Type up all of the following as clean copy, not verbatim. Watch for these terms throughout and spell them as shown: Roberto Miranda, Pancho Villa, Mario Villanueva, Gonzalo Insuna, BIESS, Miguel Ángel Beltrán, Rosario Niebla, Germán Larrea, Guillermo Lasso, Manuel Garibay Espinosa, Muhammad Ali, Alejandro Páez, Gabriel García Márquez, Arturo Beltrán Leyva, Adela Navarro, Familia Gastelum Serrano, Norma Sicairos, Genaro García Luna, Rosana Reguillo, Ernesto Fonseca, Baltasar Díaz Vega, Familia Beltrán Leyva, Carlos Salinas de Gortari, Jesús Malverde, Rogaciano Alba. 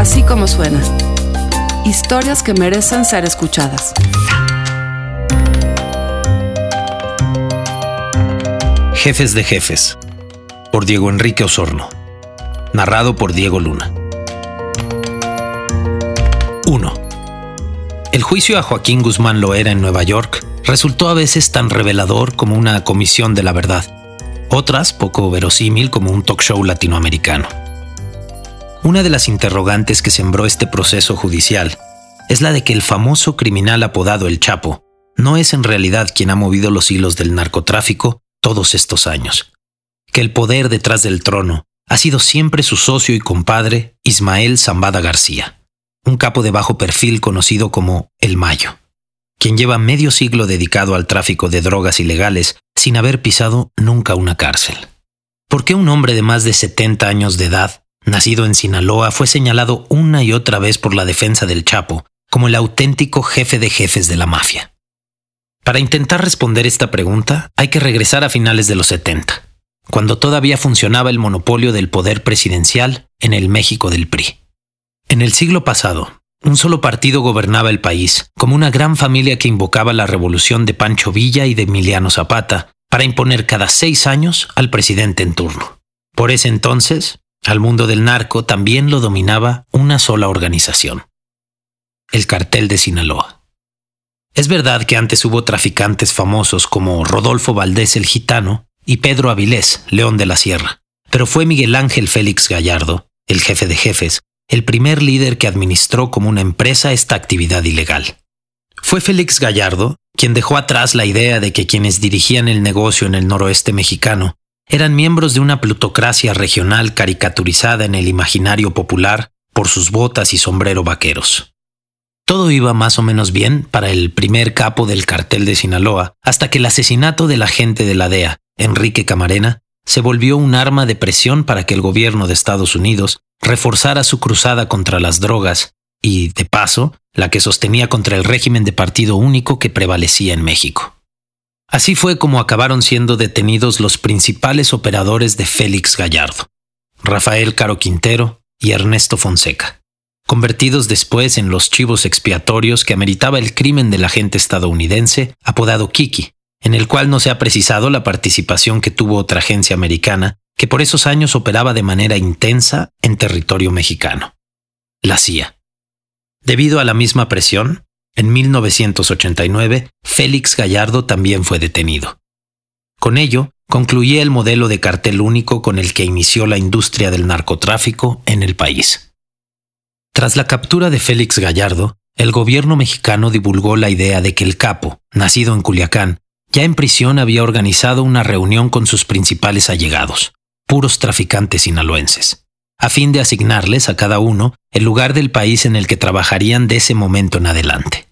Así como suena. Historias que merecen ser escuchadas. Jefes de Jefes, por Diego Enrique Osorno. Narrado por Diego Luna. 1. El juicio a Joaquín Guzmán Loera en Nueva York resultó a veces tan revelador como una comisión de la verdad, otras poco verosímil como un talk show latinoamericano. Una de las interrogantes que sembró este proceso judicial es la de que el famoso criminal apodado El Chapo no es en realidad quien ha movido los hilos del narcotráfico todos estos años, que el poder detrás del trono ha sido siempre su socio y compadre Ismael Zambada García, un capo de bajo perfil conocido como El Mayo, quien lleva medio siglo dedicado al tráfico de drogas ilegales sin haber pisado nunca una cárcel. ¿Por qué un hombre de más de 70 años de edad, nacido en Sinaloa, fue señalado una y otra vez por la defensa del Chapo como el auténtico jefe de jefes de la mafia? Para intentar responder esta pregunta, hay que regresar a finales de los 70, cuando todavía funcionaba el monopolio del poder presidencial en el México del PRI. En el siglo pasado, un solo partido gobernaba el país, como una gran familia que invocaba la revolución de Pancho Villa y de Emiliano Zapata para imponer cada 6 años al presidente en turno. Por ese entonces, al mundo del narco también lo dominaba una sola organización: el Cartel de Sinaloa. Es verdad que antes hubo traficantes famosos como Rodolfo Valdés el Gitano y Pedro Avilés, León de la Sierra, pero fue Miguel Ángel Félix Gallardo, el jefe de jefes, el primer líder que administró como una empresa esta actividad ilegal. Fue Félix Gallardo quien dejó atrás la idea de que quienes dirigían el negocio en el noroeste mexicano eran miembros de una plutocracia regional caricaturizada en el imaginario popular por sus botas y sombrero vaqueros. Todo iba más o menos bien para el primer capo del Cartel de Sinaloa, hasta que el asesinato del agente de la DEA, Enrique Camarena, se volvió un arma de presión para que el gobierno de Estados Unidos reforzara su cruzada contra las drogas y, de paso, la que sostenía contra el régimen de partido único que prevalecía en México. Así fue como acabaron siendo detenidos los principales operadores de Félix Gallardo, Rafael Caro Quintero y Ernesto Fonseca, convertidos después en los chivos expiatorios que ameritaba el crimen del agente estadounidense apodado Kiki, en el cual no se ha precisado la participación que tuvo otra agencia americana que por esos años operaba de manera intensa en territorio mexicano: la CIA. Debido a la misma presión, en 1989, Félix Gallardo también fue detenido. Con ello, concluía el modelo de cartel único con el que inició la industria del narcotráfico en el país. Tras la captura de Félix Gallardo, el gobierno mexicano divulgó la idea de que el capo, nacido en Culiacán, ya en prisión había organizado una reunión con sus principales allegados, puros traficantes sinaloenses, a fin de asignarles a cada uno el lugar del país en el que trabajarían de ese momento en adelante.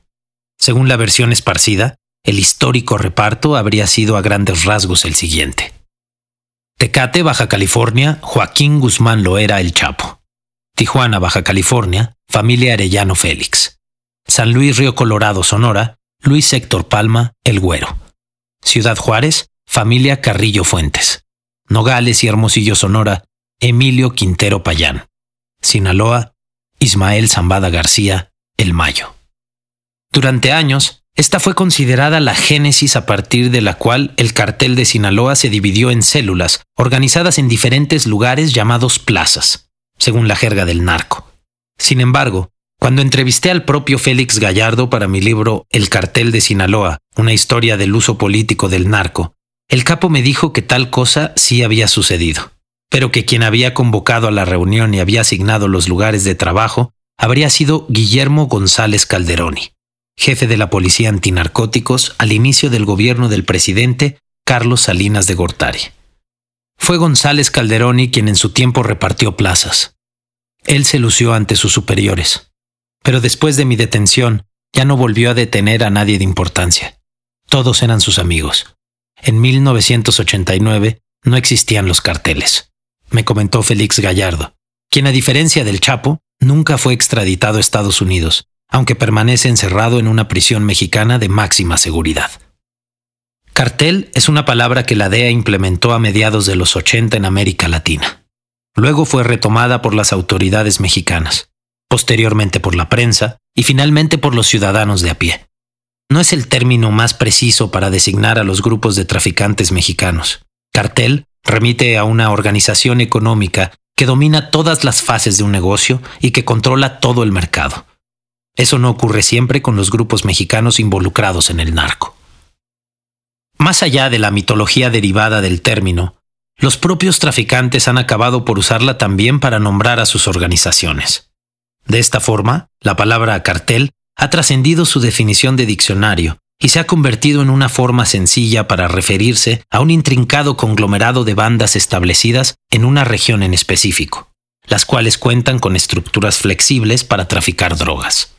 Según la versión esparcida, el histórico reparto habría sido a grandes rasgos el siguiente: Tecate, Baja California, Joaquín Guzmán Loera El Chapo; Tijuana, Baja California, Familia Arellano Félix; San Luis Río Colorado, Sonora, Luis Héctor Palma, El Güero; Ciudad Juárez, Familia Carrillo Fuentes; Nogales y Hermosillo, Sonora, Emilio Quintero Payán; Sinaloa, Ismael Zambada García, El Mayo. Durante años, esta fue considerada la génesis a partir de la cual el Cartel de Sinaloa se dividió en células, organizadas en diferentes lugares llamados plazas, según la jerga del narco. Sin embargo, cuando entrevisté al propio Félix Gallardo para mi libro El Cartel de Sinaloa, una historia del uso político del narco, el capo me dijo que tal cosa sí había sucedido, pero que quien había convocado a la reunión y había asignado los lugares de trabajo habría sido Guillermo González Calderoni, jefe de la policía antinarcóticos al inicio del gobierno del presidente Carlos Salinas de Gortari. Fue González Calderoni quien en su tiempo repartió plazas. Él se lució ante sus superiores, pero después de mi detención ya no volvió a detener a nadie de importancia. Todos eran sus amigos. En 1989 no existían los carteles, me comentó Félix Gallardo, quien a diferencia del Chapo nunca fue extraditado a Estados Unidos, aunque permanece encerrado en una prisión mexicana de máxima seguridad. Cartel es una palabra que la DEA implementó a mediados de los 80 en América Latina. Luego fue retomada por las autoridades mexicanas. posteriormente por la prensa y finalmente por los ciudadanos de a pie. No es el término más preciso para designar a los grupos de traficantes mexicanos. Cartel remite a una organización económica que domina todas las fases de un negocio y que controla todo el mercado. Eso no ocurre siempre con los grupos mexicanos involucrados en el narco. Más allá de la mitología derivada del término, los propios traficantes han acabado por usarla también para nombrar a sus organizaciones. De esta forma, la palabra cartel ha trascendido su definición de diccionario y se ha convertido en una forma sencilla para referirse a un intrincado conglomerado de bandas establecidas en una región en específico, las cuales cuentan con estructuras flexibles para traficar drogas.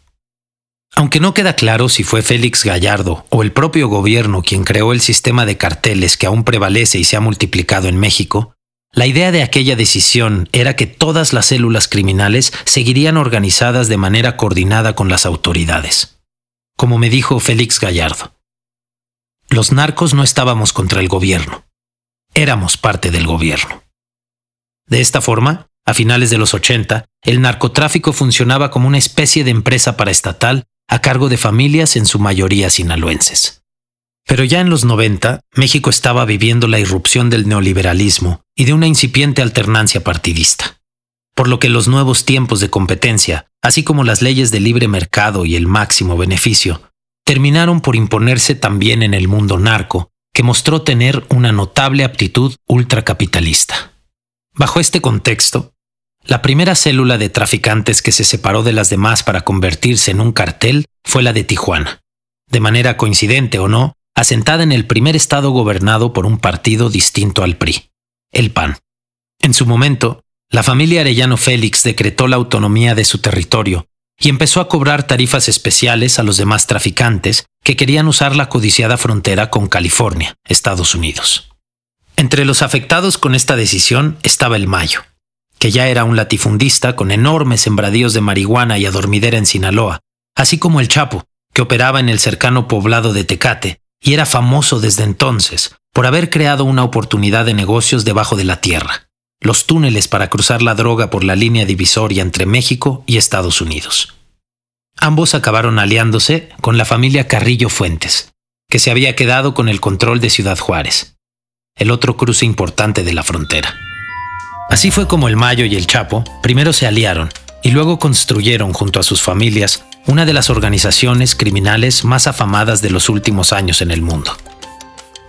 Aunque no queda claro si fue Félix Gallardo o el propio gobierno quien creó el sistema de carteles que aún prevalece y se ha multiplicado en México, la idea de aquella decisión era que todas las células criminales seguirían organizadas de manera coordinada con las autoridades. Como me dijo Félix Gallardo, los narcos no estábamos contra el gobierno, éramos parte del gobierno. De esta forma, a finales de los 80, el narcotráfico funcionaba como una especie de empresa paraestatal a cargo de familias en su mayoría sinaloenses. Pero ya en los 90, México estaba viviendo la irrupción del neoliberalismo y de una incipiente alternancia partidista, por lo que los nuevos tiempos de competencia, así como las leyes de libre mercado y el máximo beneficio, terminaron por imponerse también en el mundo narco, que mostró tener una notable aptitud ultracapitalista. Bajo este contexto, la primera célula de traficantes que se separó de las demás para convertirse en un cartel fue la de Tijuana, de manera coincidente o no, asentada en el primer estado gobernado por un partido distinto al PRI, el PAN. En su momento, la familia Arellano Félix decretó la autonomía de su territorio y empezó a cobrar tarifas especiales a los demás traficantes que querían usar la codiciada frontera con California, Estados Unidos. Entre los afectados con esta decisión estaba el Mayo, que ya era un latifundista con enormes sembradíos de marihuana y adormidera en Sinaloa, así como el Chapo, que operaba en el cercano poblado de Tecate y era famoso desde entonces por haber creado una oportunidad de negocios debajo de la tierra, los túneles para cruzar la droga por la línea divisoria entre México y Estados Unidos. Ambos acabaron aliándose con la familia Carrillo Fuentes, que se había quedado con el control de Ciudad Juárez, el otro cruce importante de la frontera. Así fue como el Mayo y el Chapo primero se aliaron y luego construyeron junto a sus familias una de las organizaciones criminales más afamadas de los últimos años en el mundo,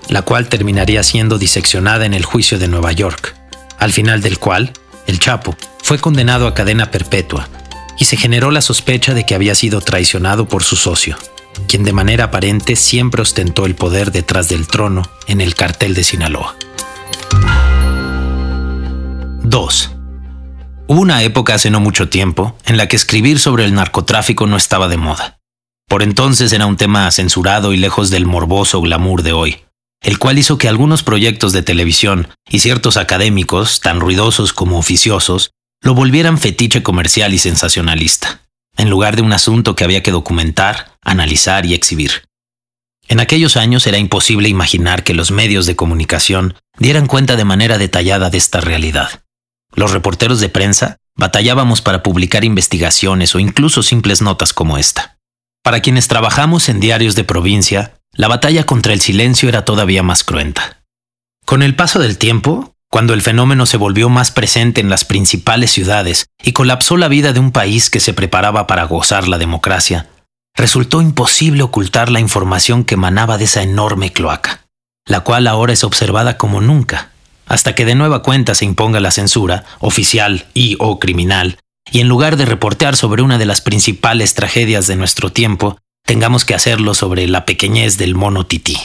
la cual terminaría siendo diseccionada en el juicio de Nueva York, al final del cual el Chapo fue condenado a cadena perpetua y se generó la sospecha de que había sido traicionado por su socio, quien de manera aparente siempre ostentó el poder detrás del trono en el cartel de Sinaloa. 2. Hubo una época hace no mucho tiempo en la que escribir sobre el narcotráfico no estaba de moda. Por entonces era un tema censurado y lejos del morboso glamour de hoy, el cual hizo que algunos proyectos de televisión y ciertos académicos, tan ruidosos como oficiosos, lo volvieran fetiche comercial y sensacionalista, en lugar de un asunto que había que documentar, analizar y exhibir. En aquellos años era imposible imaginar que los medios de comunicación dieran cuenta de manera detallada de esta realidad. Los reporteros de prensa batallábamos para publicar investigaciones o incluso simples notas como esta. Para quienes trabajamos en diarios de provincia, la batalla contra el silencio era todavía más cruenta. Con el paso del tiempo, cuando el fenómeno se volvió más presente en las principales ciudades y colapsó la vida de un país que se preparaba para gozar la democracia, resultó imposible ocultar la información que emanaba de esa enorme cloaca, la cual ahora es observada como nunca, hasta que de nueva cuenta se imponga la censura, oficial y o criminal, y en lugar de reportear sobre una de las principales tragedias de nuestro tiempo, tengamos que hacerlo sobre la pequeñez del mono tití.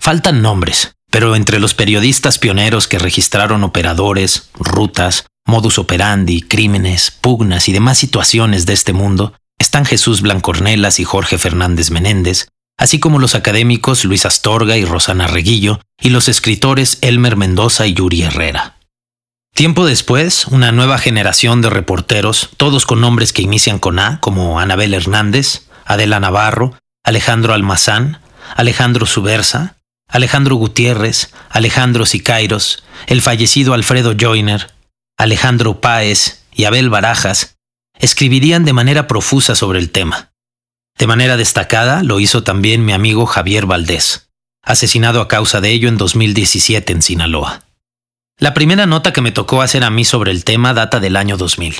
Faltan nombres, pero entre los periodistas pioneros que registraron operadores, rutas, modus operandi, crímenes, pugnas y demás situaciones de este mundo, están Jesús Blancornelas y Jorge Fernández Menéndez, así como los académicos Luis Astorga y Rosana Reguillo y los escritores Elmer Mendoza y Yuri Herrera. Tiempo después, una nueva generación de reporteros, todos con nombres que inician con A, como Anabel Hernández, Adela Navarro, Alejandro Almazán, Alejandro Subersa, Alejandro Gutiérrez, Alejandro Sicairos, el fallecido Alfredo Joyner, Alejandro Páez y Abel Barajas, escribirían de manera profusa sobre el tema. De manera destacada lo hizo también mi amigo Javier Valdés, asesinado a causa de ello en 2017 en Sinaloa. La primera nota que me tocó hacer a mí sobre el tema data del año 2000.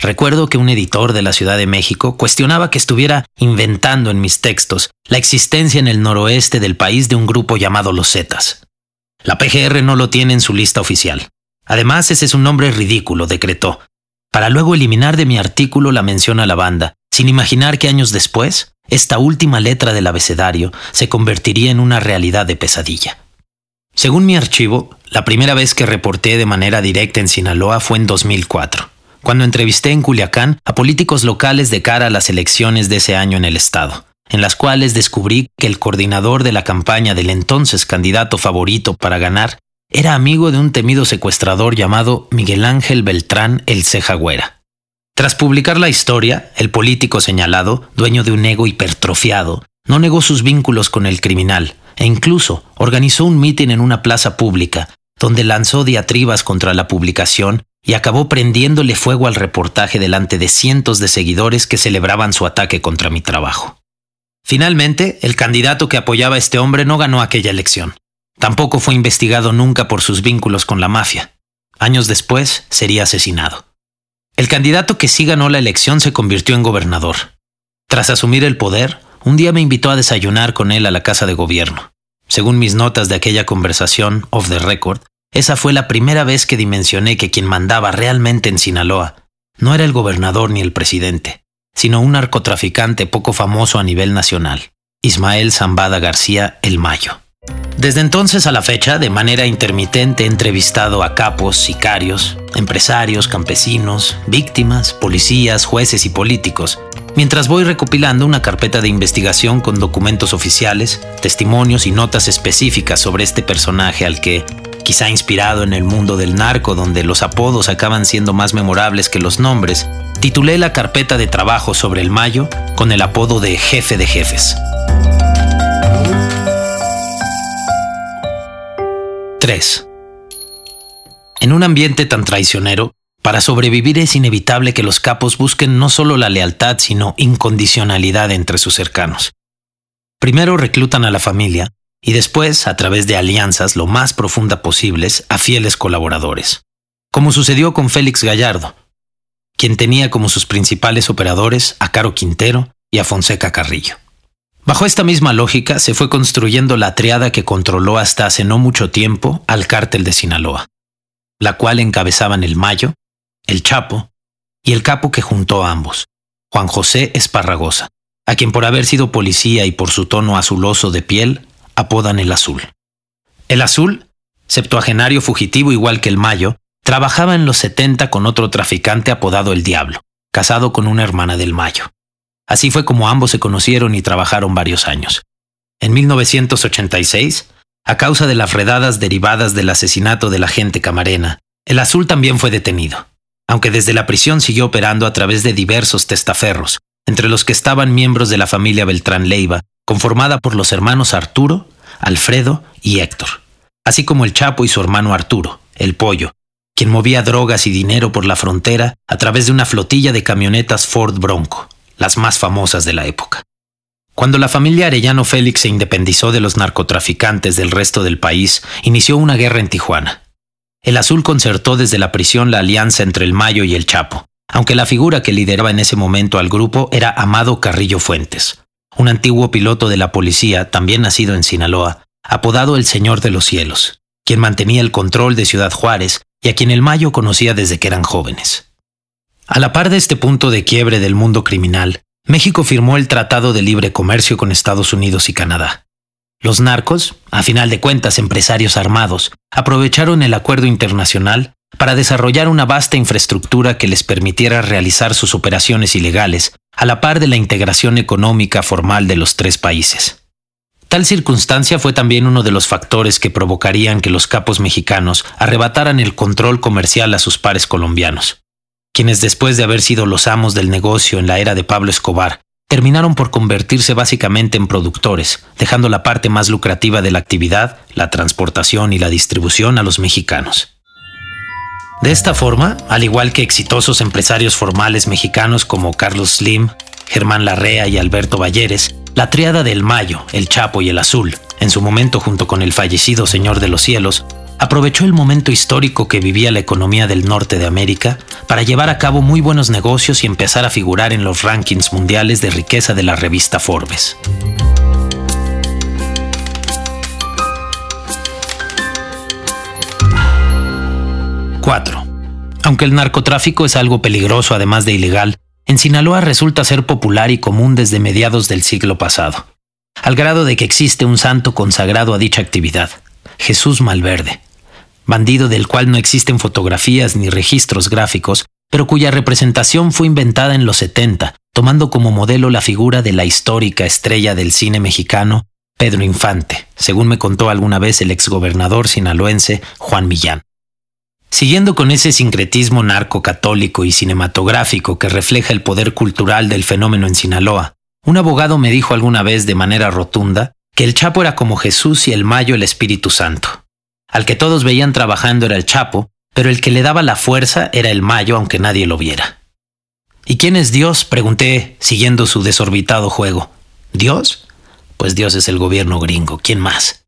Recuerdo que un editor de la Ciudad de México cuestionaba que estuviera inventando en mis textos la existencia en el noroeste del país de un grupo llamado los Zetas. La PGR no lo tiene en su lista oficial. Además, ese es un nombre ridículo, decretó, para luego eliminar de mi artículo la mención a la banda, sin imaginar que años después, esta última letra del abecedario se convertiría en una realidad de pesadilla. Según mi archivo, la primera vez que reporté de manera directa en Sinaloa fue en 2004, cuando entrevisté en Culiacán a políticos locales de cara a las elecciones de ese año en el estado, en las cuales descubrí que el coordinador de la campaña del entonces candidato favorito para ganar era amigo de un temido secuestrador llamado Miguel Ángel Beltrán el Ceja Güera. Tras publicar la historia, el político señalado, dueño de un ego hipertrofiado, no negó sus vínculos con el criminal e incluso organizó un mitin en una plaza pública donde lanzó diatribas contra la publicación y acabó prendiéndole fuego al reportaje delante de cientos de seguidores que celebraban su ataque contra mi trabajo. Finalmente, el candidato que apoyaba a este hombre no ganó aquella elección. Tampoco fue investigado nunca por sus vínculos con la mafia. Años después, sería asesinado. El candidato que sí ganó la elección se convirtió en gobernador. Tras asumir el poder, un día me invitó a desayunar con él a la casa de gobierno. Según mis notas de aquella conversación, off the record, esa fue la primera vez que dimensioné que quien mandaba realmente en Sinaloa no era el gobernador ni el presidente, sino un narcotraficante poco famoso a nivel nacional, Ismael Zambada García, el Mayo. Desde entonces a la fecha, de manera intermitente he entrevistado a capos, sicarios, empresarios, campesinos, víctimas, policías, jueces y políticos, mientras voy recopilando una carpeta de investigación con documentos oficiales, testimonios y notas específicas sobre este personaje al que, quizá inspirado en el mundo del narco donde los apodos acaban siendo más memorables que los nombres, titulé la carpeta de trabajo sobre el Mayo con el apodo de Jefe de Jefes. 3. En un ambiente tan traicionero, para sobrevivir es inevitable que los capos busquen no solo la lealtad, sino incondicionalidad entre sus cercanos. Primero reclutan a la familia y después, a través de alianzas lo más profundas posibles, a fieles colaboradores. Como sucedió con Félix Gallardo, quien tenía como sus principales operadores a Caro Quintero y a Fonseca Carrillo. Bajo esta misma lógica se fue construyendo la triada que controló hasta hace no mucho tiempo al cártel de Sinaloa, la cual encabezaban el Mayo, el Chapo y el capo que juntó a ambos, Juan José Esparragosa, a quien por haber sido policía y por su tono azuloso de piel, apodan el Azul. El Azul, septuagenario fugitivo igual que el Mayo, trabajaba en los 70 con otro traficante apodado El Diablo, casado con una hermana del Mayo. Así fue como ambos se conocieron y trabajaron varios años. En 1986, a causa de las redadas derivadas del asesinato del agente Camarena, el Azul también fue detenido, aunque desde la prisión siguió operando a través de diversos testaferros, entre los que estaban miembros de la familia Beltrán Leyva, conformada por los hermanos Arturo, Alfredo y Héctor, así como el Chapo y su hermano Arturo, el Pollo, quien movía drogas y dinero por la frontera a través de una flotilla de camionetas Ford Bronco, las más famosas de la época. Cuando la familia Arellano Félix se independizó de los narcotraficantes del resto del país, inició una guerra en Tijuana. El Azul concertó desde la prisión la alianza entre el Mayo y el Chapo, aunque la figura que lideraba en ese momento al grupo era Amado Carrillo Fuentes, un antiguo piloto de la policía, también nacido en Sinaloa, apodado el Señor de los Cielos, quien mantenía el control de Ciudad Juárez y a quien el Mayo conocía desde que eran jóvenes. A la par de este punto de quiebre del mundo criminal, México firmó el Tratado de Libre Comercio con Estados Unidos y Canadá. Los narcos, a final de cuentas empresarios armados, aprovecharon el acuerdo internacional para desarrollar una vasta infraestructura que les permitiera realizar sus operaciones ilegales, a la par de la integración económica formal de los tres países. Tal circunstancia fue también uno de los factores que provocarían que los capos mexicanos arrebataran el control comercial a sus pares colombianos, quienes después de haber sido los amos del negocio en la era de Pablo Escobar, terminaron por convertirse básicamente en productores, dejando la parte más lucrativa de la actividad, la transportación y la distribución a los mexicanos. De esta forma, al igual que exitosos empresarios formales mexicanos como Carlos Slim, Germán Larrea y Alberto Valleres, la tríada del Mayo, el Chapo y el Azul, en su momento junto con el fallecido Señor de los Cielos, aprovechó el momento histórico que vivía la economía del norte de América para llevar a cabo muy buenos negocios y empezar a figurar en los rankings mundiales de riqueza de la revista Forbes. Aunque el narcotráfico es algo peligroso además de ilegal, en Sinaloa resulta ser popular y común desde mediados del siglo pasado, al grado de que existe un santo consagrado a dicha actividad, Jesús Malverde, bandido del cual no existen fotografías ni registros gráficos, pero cuya representación fue inventada en los 70, tomando como modelo la figura de la histórica estrella del cine mexicano, Pedro Infante, según me contó alguna vez el exgobernador sinaloense Juan Millán. Siguiendo con ese sincretismo narcocatólico y cinematográfico que refleja el poder cultural del fenómeno en Sinaloa, un abogado me dijo alguna vez de manera rotunda que el Chapo era como Jesús y el Mayo el Espíritu Santo. Al que todos veían trabajando era el Chapo, pero el que le daba la fuerza era el Mayo aunque nadie lo viera. ¿Y quién es Dios?, pregunté, siguiendo su desorbitado juego. ¿Dios? Pues Dios es el gobierno gringo, ¿quién más?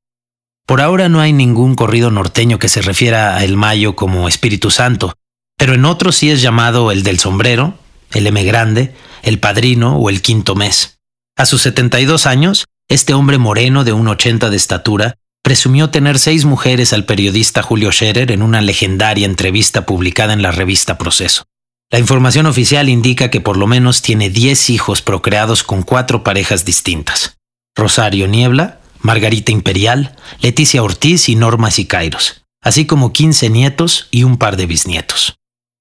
Por ahora no hay ningún corrido norteño que se refiera a el Mayo como Espíritu Santo, pero en otros sí es llamado el del sombrero, el M grande, el padrino o el quinto mes. A sus 72 años, este hombre moreno de 1,80 de estatura presumió tener 6 mujeres al periodista Julio Scherer en una legendaria entrevista publicada en la revista Proceso. La información oficial indica que por lo menos tiene 10 hijos procreados con 4 parejas distintas. Rosario Niebla, Margarita Imperial, Leticia Ortiz y Norma Sicairos, así como 15 nietos y un par de bisnietos.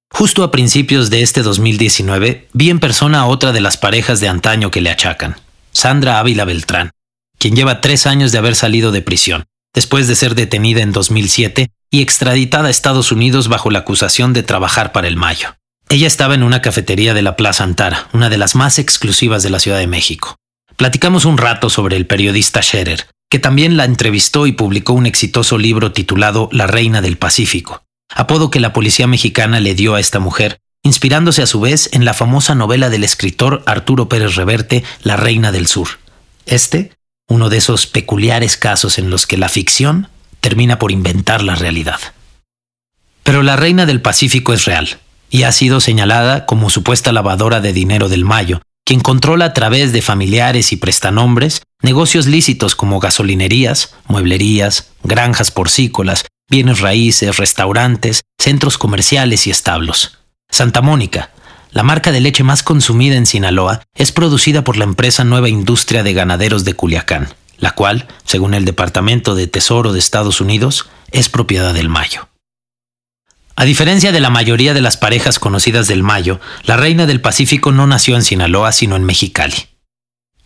Justo a principios de este 2019, vi en persona a otra de las parejas de antaño que le achacan, Sandra Ávila Beltrán, quien lleva 3 años de haber salido de prisión, después de ser detenida en 2007 y extraditada a Estados Unidos bajo la acusación de trabajar para el Mayo. Ella estaba en una cafetería de la Plaza Antara, una de las más exclusivas de la Ciudad de México. Platicamos un rato sobre el periodista Scherer, que también la entrevistó y publicó un exitoso libro titulado La Reina del Pacífico, apodo que la policía mexicana le dio a esta mujer, inspirándose a su vez en la famosa novela del escritor Arturo Pérez Reverte, La Reina del Sur. Uno de esos peculiares casos en los que la ficción termina por inventar la realidad. Pero la Reina del Pacífico es real, y ha sido señalada como supuesta lavadora de dinero del Mayo, quien controla a través de familiares y prestanombres negocios lícitos como gasolinerías, mueblerías, granjas porcícolas, bienes raíces, restaurantes, centros comerciales y establos. Santa Mónica, la marca de leche más consumida en Sinaloa, es producida por la empresa Nueva Industria de Ganaderos de Culiacán, la cual, según el Departamento de Tesoro de Estados Unidos, es propiedad del Mayo. A diferencia de la mayoría de las parejas conocidas del Mayo, la Reina del Pacífico no nació en Sinaloa, sino en Mexicali.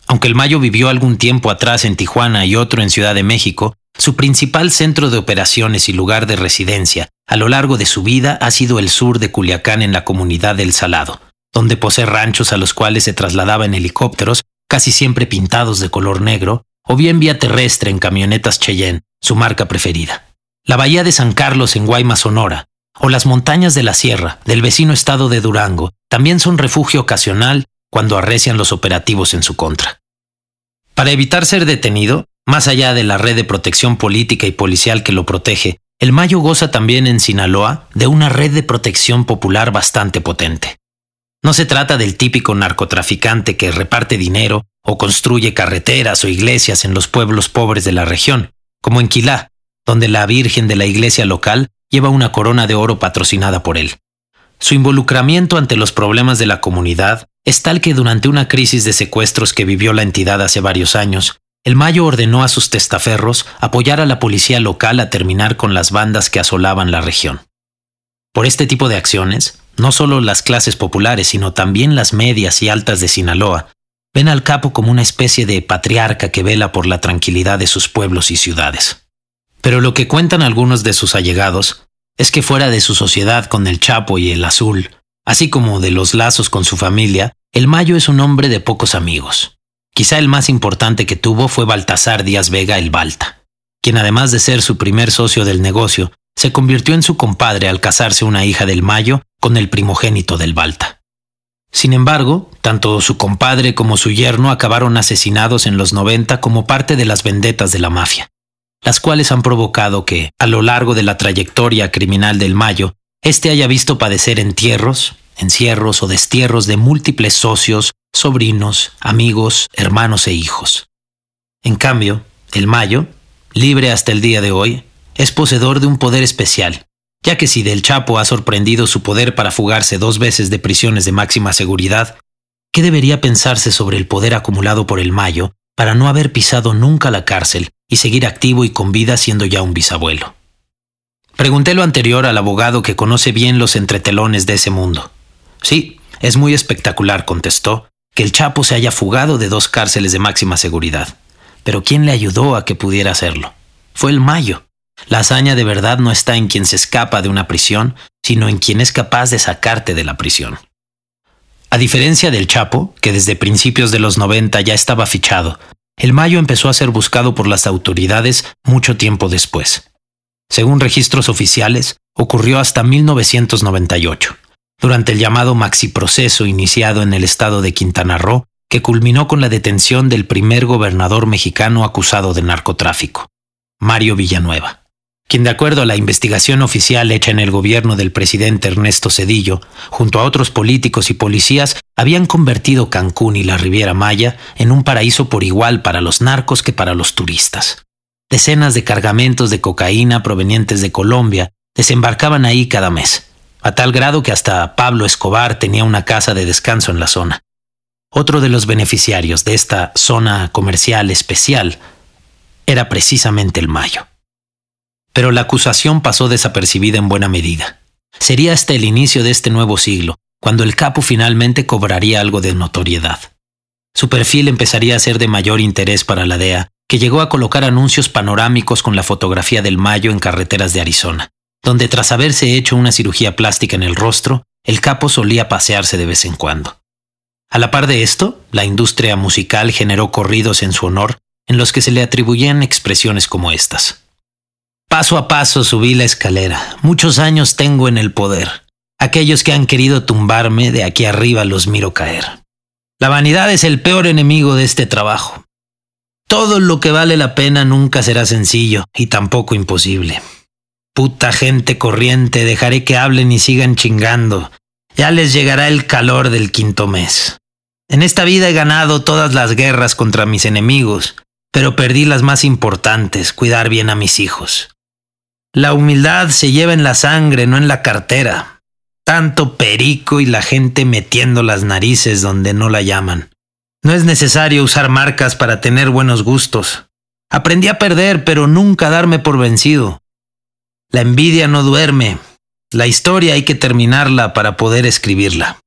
Aunque el Mayo vivió algún tiempo atrás en Tijuana y otro en Ciudad de México, su principal centro de operaciones y lugar de residencia a lo largo de su vida ha sido el sur de Culiacán, en la comunidad del Salado, donde posee ranchos a los cuales se trasladaba en helicópteros, casi siempre pintados de color negro, o bien vía terrestre en camionetas Cheyenne, su marca preferida. La bahía de San Carlos en Guaymas, Sonora, o las montañas de la Sierra, del vecino estado de Durango, también son refugio ocasional cuando arrecian los operativos en su contra. Para evitar ser detenido, más allá de la red de protección política y policial que lo protege, el Mayo goza también en Sinaloa de una red de protección popular bastante potente. No se trata del típico narcotraficante que reparte dinero o construye carreteras o iglesias en los pueblos pobres de la región, como en Quilá, donde la Virgen de la iglesia local lleva una corona de oro patrocinada por él. Su involucramiento ante los problemas de la comunidad es tal que durante una crisis de secuestros que vivió la entidad hace varios años, el Mayo ordenó a sus testaferros apoyar a la policía local a terminar con las bandas que asolaban la región. Por este tipo de acciones, no solo las clases populares, sino también las medias y altas de Sinaloa, ven al Capo como una especie de patriarca que vela por la tranquilidad de sus pueblos y ciudades. Pero lo que cuentan algunos de sus allegados es que fuera de su sociedad con el Chapo y el Azul, así como de los lazos con su familia, el Mayo es un hombre de pocos amigos. Quizá el más importante que tuvo fue Baltasar Díaz Vega, el Balta, quien además de ser su primer socio del negocio, se convirtió en su compadre al casarse una hija del Mayo con el primogénito del Balta. Sin embargo, tanto su compadre como su yerno acabaron asesinados en los 90 como parte de las vendetas de la mafia, las cuales han provocado que, a lo largo de la trayectoria criminal del Mayo, este haya visto padecer entierros, encierros o destierros de múltiples socios, sobrinos, amigos, hermanos e hijos. En cambio, el Mayo, libre hasta el día de hoy, es poseedor de un poder especial, ya que si del Chapo ha sorprendido su poder para fugarse 2 veces de prisiones de máxima seguridad, ¿qué debería pensarse sobre el poder acumulado por el Mayo para no haber pisado nunca la cárcel y seguir activo y con vida siendo ya un bisabuelo? Pregunté lo anterior al abogado que conoce bien los entretelones de ese mundo. Sí, es muy espectacular, contestó, que el Chapo se haya fugado de 2 cárceles de máxima seguridad. Pero ¿quién le ayudó a que pudiera hacerlo? Fue el Mayo. La hazaña de verdad no está en quien se escapa de una prisión, sino en quien es capaz de sacarte de la prisión. A diferencia del Chapo, que desde principios de los 90 ya estaba fichado, el Mayo empezó a ser buscado por las autoridades mucho tiempo después. Según registros oficiales, ocurrió hasta 1998, durante el llamado maxiproceso iniciado en el estado de Quintana Roo, que culminó con la detención del primer gobernador mexicano acusado de narcotráfico, Mario Villanueva, quien de acuerdo a la investigación oficial hecha en el gobierno del presidente Ernesto Zedillo, junto a otros políticos y policías, habían convertido Cancún y la Riviera Maya en un paraíso por igual para los narcos que para los turistas. Decenas de cargamentos de cocaína provenientes de Colombia desembarcaban ahí cada mes, a tal grado que hasta Pablo Escobar tenía una casa de descanso en la zona. Otro de los beneficiarios de esta zona comercial especial era precisamente el Mayo. Pero la acusación pasó desapercibida en buena medida. Sería hasta el inicio de este nuevo siglo, cuando el capo finalmente cobraría algo de notoriedad. Su perfil empezaría a ser de mayor interés para la DEA, que llegó a colocar anuncios panorámicos con la fotografía del Mayo en carreteras de Arizona, donde tras haberse hecho una cirugía plástica en el rostro, el capo solía pasearse de vez en cuando. A la par de esto, la industria musical generó corridos en su honor, en los que se le atribuían expresiones como estas. Paso a paso subí la escalera. Muchos años tengo en el poder. Aquellos que han querido tumbarme, de aquí arriba los miro caer. La vanidad es el peor enemigo de este trabajo. Todo lo que vale la pena nunca será sencillo y tampoco imposible. Puta gente corriente, dejaré que hablen y sigan chingando. Ya les llegará el calor del 5.º mes. En esta vida he ganado todas las guerras contra mis enemigos, pero perdí las más importantes, cuidar bien a mis hijos. La humildad se lleva en la sangre, no en la cartera. Tanto perico y la gente metiendo las narices donde no la llaman. No es necesario usar marcas para tener buenos gustos. Aprendí a perder, pero nunca darme por vencido. La envidia no duerme. La historia hay que terminarla para poder escribirla.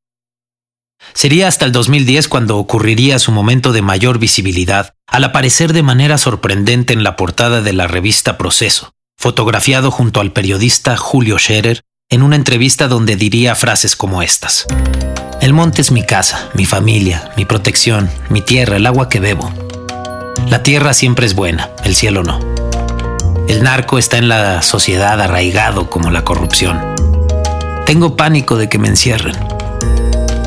Sería hasta el 2010 cuando ocurriría su momento de mayor visibilidad, al aparecer de manera sorprendente en la portada de la revista Proceso, fotografiado junto al periodista Julio Scherer en una entrevista donde diría frases como estas. El monte es mi casa, mi familia, mi protección, mi tierra, el agua que bebo. La tierra siempre es buena, el cielo no. El narco está en la sociedad arraigado como la corrupción. Tengo pánico de que me encierren.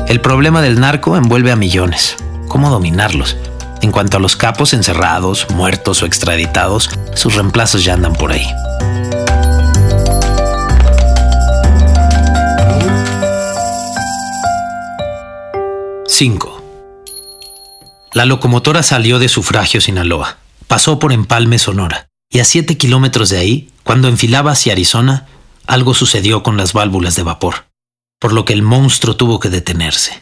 El problema del narco envuelve a millones. ¿Cómo dominarlos? En cuanto a los capos encerrados, muertos o extraditados, sus reemplazos ya andan por ahí. V. La locomotora salió de Sufragio, Sinaloa, pasó por Empalme, Sonora, y a 7 kilómetros de ahí, cuando enfilaba hacia Arizona, algo sucedió con las válvulas de vapor, por lo que el monstruo tuvo que detenerse.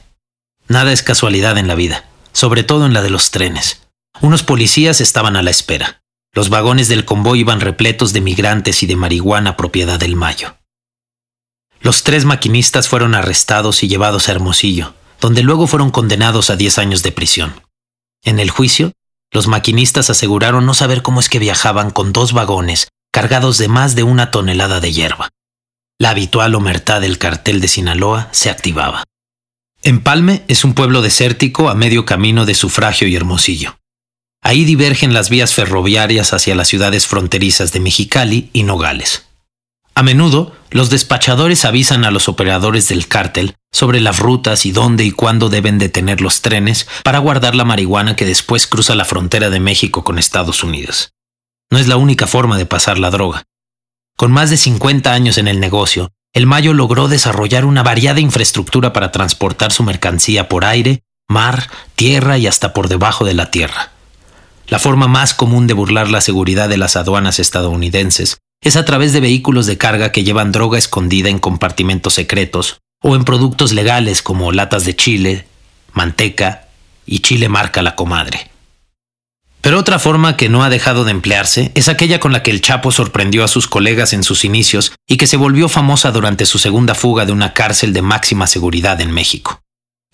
Nada es casualidad en la vida. Sobre todo en la de los trenes. Unos policías estaban a la espera. Los vagones del convoy iban repletos de migrantes y de marihuana propiedad del Mayo. Los 3 maquinistas fueron arrestados y llevados a Hermosillo, donde luego fueron condenados a 10 años de prisión. En el juicio, los maquinistas aseguraron no saber cómo es que viajaban con 2 vagones cargados de más de 1 tonelada de hierba. La habitual omertad del cartel de Sinaloa se activaba. Empalme es un pueblo desértico a medio camino de Sufragio y Hermosillo. Ahí divergen las vías ferroviarias hacia las ciudades fronterizas de Mexicali y Nogales. A menudo, los despachadores avisan a los operadores del cártel sobre las rutas y dónde y cuándo deben detener los trenes para guardar la marihuana que después cruza la frontera de México con Estados Unidos. No es la única forma de pasar la droga. Con más de 50 años en el negocio, El Mayo logró desarrollar una variada infraestructura para transportar su mercancía por aire, mar, tierra y hasta por debajo de la tierra. La forma más común de burlar la seguridad de las aduanas estadounidenses es a través de vehículos de carga que llevan droga escondida en compartimentos secretos o en productos legales como latas de chile, manteca y chile marca La Comadre. Pero otra forma que no ha dejado de emplearse es aquella con la que el Chapo sorprendió a sus colegas en sus inicios y que se volvió famosa durante su segunda fuga de una cárcel de máxima seguridad en México.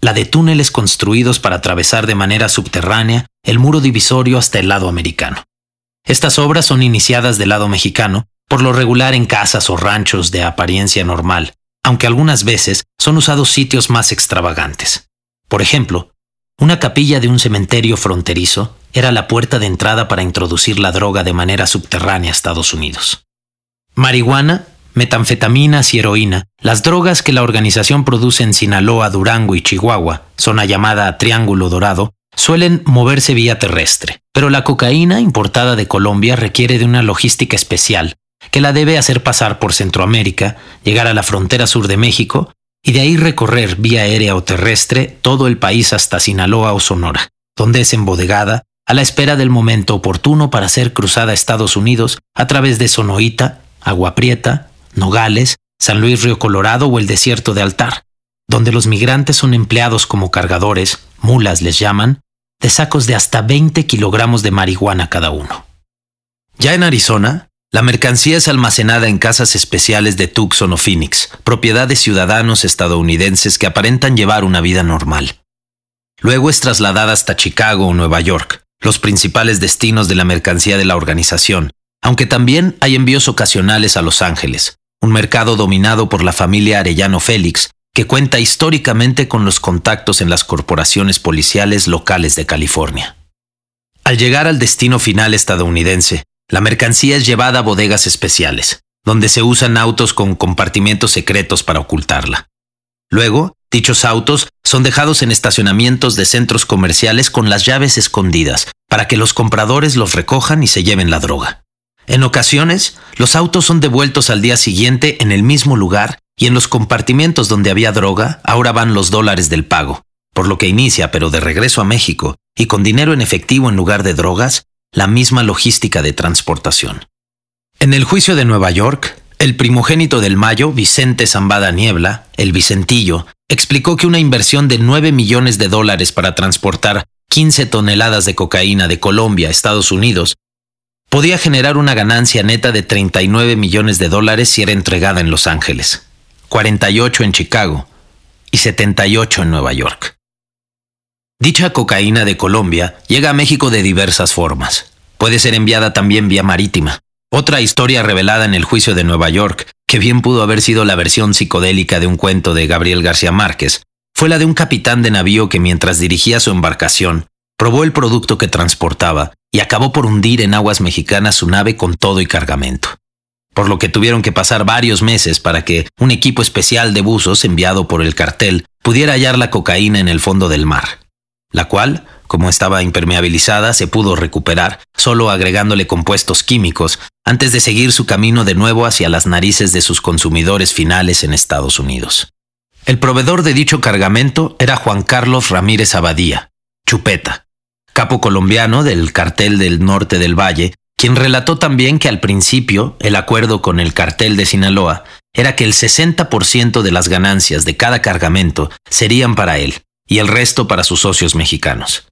La de túneles construidos para atravesar de manera subterránea el muro divisorio hasta el lado americano. Estas obras son iniciadas del lado mexicano, por lo regular en casas o ranchos de apariencia normal, aunque algunas veces son usados sitios más extravagantes. Por ejemplo, una capilla de un cementerio fronterizo era la puerta de entrada para introducir la droga de manera subterránea a Estados Unidos. Marihuana, metanfetaminas y heroína, las drogas que la organización produce en Sinaloa, Durango y Chihuahua, zona llamada Triángulo Dorado, suelen moverse vía terrestre, pero la cocaína importada de Colombia requiere de una logística especial que la debe hacer pasar por Centroamérica, llegar a la frontera sur de México y de ahí recorrer vía aérea o terrestre todo el país hasta Sinaloa o Sonora, donde es embodegada a la espera del momento oportuno para ser cruzada a Estados Unidos a través de Sonoita, Agua Prieta, Nogales, San Luis Río Colorado o el desierto de Altar, donde los migrantes son empleados como cargadores, mulas les llaman, de sacos de hasta 20 kilogramos de marihuana cada uno. Ya en Arizona, la mercancía es almacenada en casas especiales de Tucson o Phoenix, propiedad de ciudadanos estadounidenses que aparentan llevar una vida normal. Luego es trasladada hasta Chicago o Nueva York, los principales destinos de la mercancía de la organización, aunque también hay envíos ocasionales a Los Ángeles, un mercado dominado por la familia Arellano Félix, que cuenta históricamente con los contactos en las corporaciones policiales locales de California. Al llegar al destino final estadounidense, la mercancía es llevada a bodegas especiales, donde se usan autos con compartimientos secretos para ocultarla. Luego, dichos autos son dejados en estacionamientos de centros comerciales con las llaves escondidas para que los compradores los recojan y se lleven la droga. En ocasiones, los autos son devueltos al día siguiente en el mismo lugar y en los compartimientos donde había droga ahora van los dólares del pago, por lo que inicia, pero de regreso a México y con dinero en efectivo en lugar de drogas, la misma logística de transportación. En el juicio de Nueva York, el primogénito del Mayo, Vicente Zambada Niebla, el Vicentillo, explicó que una inversión de $9 millones para transportar 15 toneladas de cocaína de Colombia a Estados Unidos podía generar una ganancia neta de $39 millones si era entregada en Los Ángeles, 48 en Chicago y 78 en Nueva York. Dicha cocaína de Colombia llega a México de diversas formas. Puede ser enviada también vía marítima. Otra historia revelada en el juicio de Nueva York, que bien pudo haber sido la versión psicodélica de un cuento de Gabriel García Márquez, fue la de un capitán de navío que mientras dirigía su embarcación, probó el producto que transportaba y acabó por hundir en aguas mexicanas su nave con todo y cargamento, por lo que tuvieron que pasar varios meses para que un equipo especial de buzos enviado por el cartel pudiera hallar la cocaína en el fondo del mar, la cual, como estaba impermeabilizada, se pudo recuperar solo agregándole compuestos químicos antes de seguir su camino de nuevo hacia las narices de sus consumidores finales en Estados Unidos. El proveedor de dicho cargamento era Juan Carlos Ramírez Abadía, Chupeta, capo colombiano del cartel del norte del Valle, quien relató también que al principio el acuerdo con el cartel de Sinaloa era que el 60% de las ganancias de cada cargamento serían para él y el resto para sus socios mexicanos.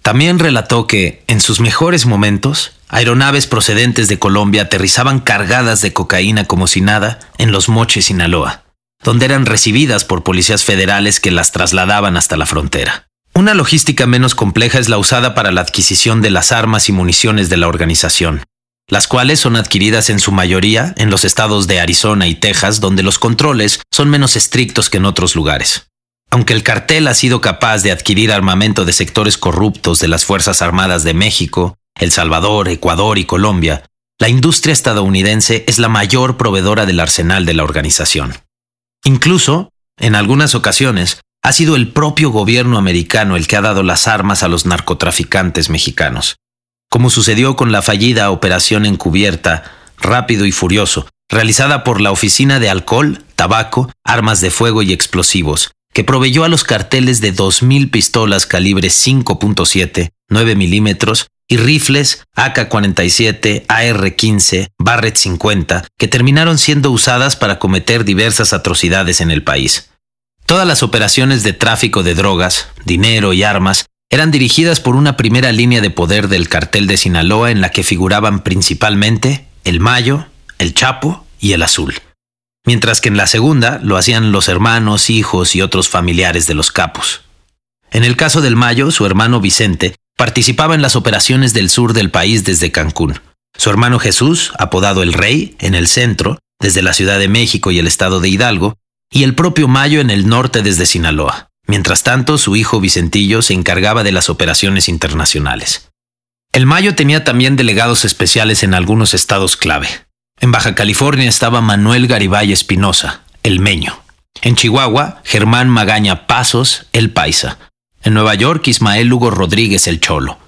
También relató que, en sus mejores momentos, aeronaves procedentes de Colombia aterrizaban cargadas de cocaína como si nada en Los Mochis, Sinaloa, donde eran recibidas por policías federales que las trasladaban hasta la frontera. Una logística menos compleja es la usada para la adquisición de las armas y municiones de la organización, las cuales son adquiridas en su mayoría en los estados de Arizona y Texas, donde los controles son menos estrictos que en otros lugares. Aunque el cartel ha sido capaz de adquirir armamento de sectores corruptos de las Fuerzas Armadas de México, El Salvador, Ecuador y Colombia, La industria estadounidense es la mayor proveedora del arsenal de la organización. Incluso, en algunas ocasiones, ha sido el propio gobierno americano el que ha dado las armas a los narcotraficantes mexicanos, como sucedió con la fallida operación encubierta Rápido y Furioso, realizada por la Oficina de Alcohol, Tabaco, Armas de Fuego y Explosivos, que proveyó a los carteles de 2,000 pistolas calibre 5.7, 9 milímetros y rifles AK-47, AR-15, Barrett 50, que terminaron siendo usadas para cometer diversas atrocidades en el país. Todas las operaciones de tráfico de drogas, dinero y armas eran dirigidas por una primera línea de poder del cartel de Sinaloa en la que figuraban principalmente el Mayo, el Chapo y el Azul, mientras que en la segunda lo hacían los hermanos, hijos y otros familiares de los capos. En el caso del Mayo, su hermano Vicente participaba en las operaciones del sur del país desde Cancún, su hermano Jesús, apodado El Rey, en el centro, desde la Ciudad de México y el estado de Hidalgo, y el propio Mayo en el norte desde Sinaloa. Mientras tanto, su hijo Vicentillo se encargaba de las operaciones internacionales. El Mayo tenía también delegados especiales en algunos estados clave. En Baja California estaba Manuel Garibay Espinosa, el Meño. En Chihuahua, Germán Magaña Pasos, el Paisa. En Nueva York, Ismael Hugo Rodríguez, el Cholo.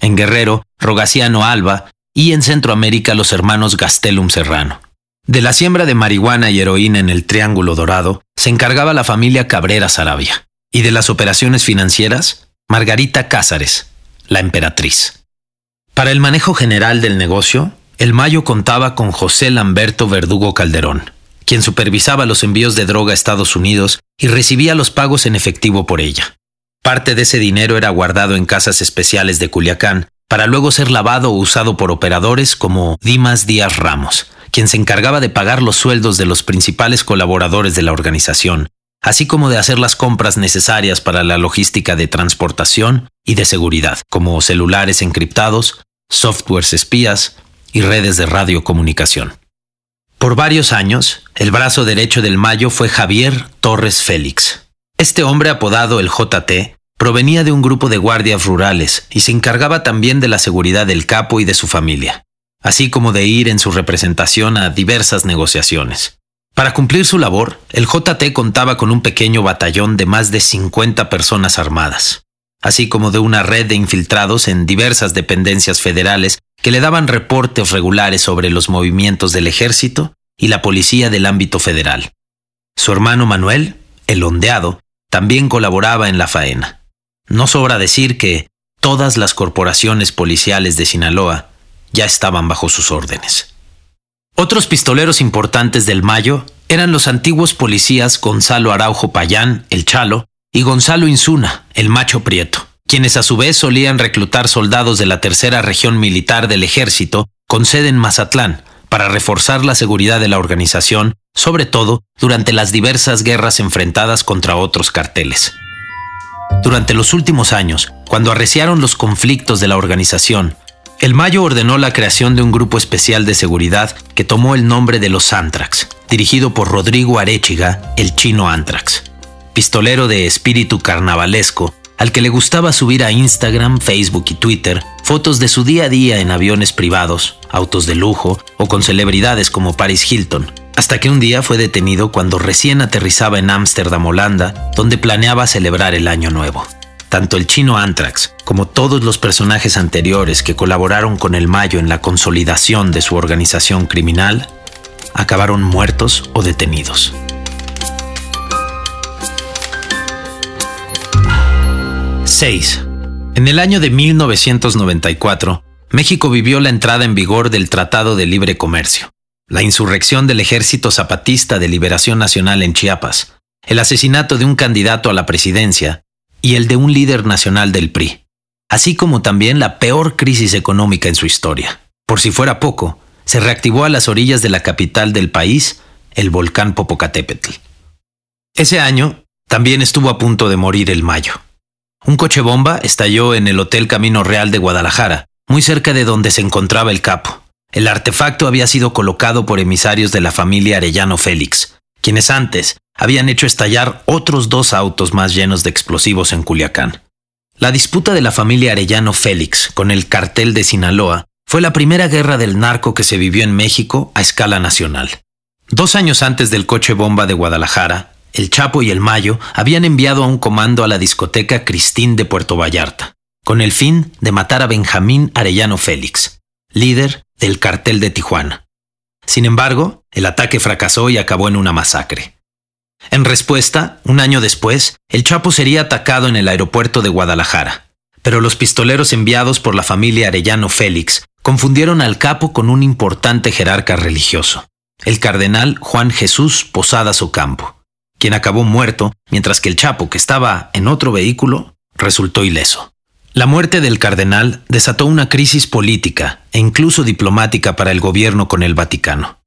En Guerrero, Rogaciano Alba. Y en Centroamérica, los hermanos Gastelum Serrano. De la siembra de marihuana y heroína en el Triángulo Dorado se encargaba la familia Cabrera Sarabia. Y de las operaciones financieras, Margarita Cázares, la emperatriz. Para el manejo general del negocio, el Mayo contaba con José Lamberto Verdugo Calderón, quien supervisaba los envíos de droga a Estados Unidos y recibía los pagos en efectivo por ella. Parte de ese dinero era guardado en casas especiales de Culiacán para luego ser lavado o usado por operadores como Dimas Díaz Ramos, quien se encargaba de pagar los sueldos de los principales colaboradores de la organización, así como de hacer las compras necesarias para la logística de transportación y de seguridad, como celulares encriptados, softwares espías y redes de radiocomunicación. Por varios años, el brazo derecho del Mayo fue Javier Torres Félix. Este hombre, apodado el JT, provenía de un grupo de guardias rurales y se encargaba también de la seguridad del capo y de su familia, así como de ir en su representación a diversas negociaciones. Para cumplir su labor, el JT contaba con un pequeño batallón de más de 50 personas armadas, así como de una red de infiltrados en diversas dependencias federales que le daban reportes regulares sobre los movimientos del ejército y la policía del ámbito federal. Su hermano Manuel, el Ondeado, también colaboraba en la faena. No sobra decir que todas las corporaciones policiales de Sinaloa ya estaban bajo sus órdenes. Otros pistoleros importantes del Mayo eran los antiguos policías Gonzalo Araujo Payán, el Chalo, y Gonzalo Insuna, el Macho Prieto, quienes a su vez solían reclutar soldados de la Tercera Región Militar del Ejército con sede en Mazatlán para reforzar la seguridad de la organización, sobre todo durante las diversas guerras enfrentadas contra otros carteles. Durante los últimos años, cuando arreciaron los conflictos de la organización, el Mayo ordenó la creación de un grupo especial de seguridad que tomó el nombre de los Antrax, dirigido por Rodrigo Arechiga, el Chino Antrax, pistolero de espíritu carnavalesco, al que le gustaba subir a Instagram, Facebook y Twitter fotos de su día a día en aviones privados, autos de lujo o con celebridades como Paris Hilton, hasta que un día fue detenido cuando recién aterrizaba en Ámsterdam, Holanda, donde planeaba celebrar el Año Nuevo. Tanto el Chino Antrax como todos los personajes anteriores que colaboraron con el Mayo en la consolidación de su organización criminal acabaron muertos o detenidos. En el año de 1994, México vivió la entrada en vigor del Tratado de Libre Comercio, la insurrección del Ejército Zapatista de Liberación Nacional en Chiapas, el asesinato de un candidato a la presidencia y el de un líder nacional del PRI, así como también la peor crisis económica en su historia. Por si fuera poco, se reactivó a las orillas de la capital del país el volcán Popocatépetl. Ese año también estuvo a punto de morir el Mayo. Un coche bomba estalló en el Hotel Camino Real de Guadalajara, muy cerca de donde se encontraba el capo. El artefacto había sido colocado por emisarios de la familia Arellano Félix, quienes antes habían hecho estallar otros 2 autos más llenos de explosivos en Culiacán. La disputa de la familia Arellano Félix con el cartel de Sinaloa fue la primera guerra del narco que se vivió en México a escala nacional. 2 años antes del coche bomba de Guadalajara, el Chapo y el Mayo habían enviado a un comando a la discoteca Cristín de Puerto Vallarta, con el fin de matar a Benjamín Arellano Félix, líder del cartel de Tijuana. Sin embargo, el ataque fracasó y acabó en una masacre. En respuesta, un año después, el Chapo sería atacado en el aeropuerto de Guadalajara, pero los pistoleros enviados por la familia Arellano Félix confundieron al capo con un importante jerarca religioso, el cardenal Juan Jesús Posadas Ocampo, quien acabó muerto, mientras que el Chapo, que estaba en otro vehículo, resultó ileso. La muerte del cardenal desató una crisis política e incluso diplomática para el gobierno con el Vaticano.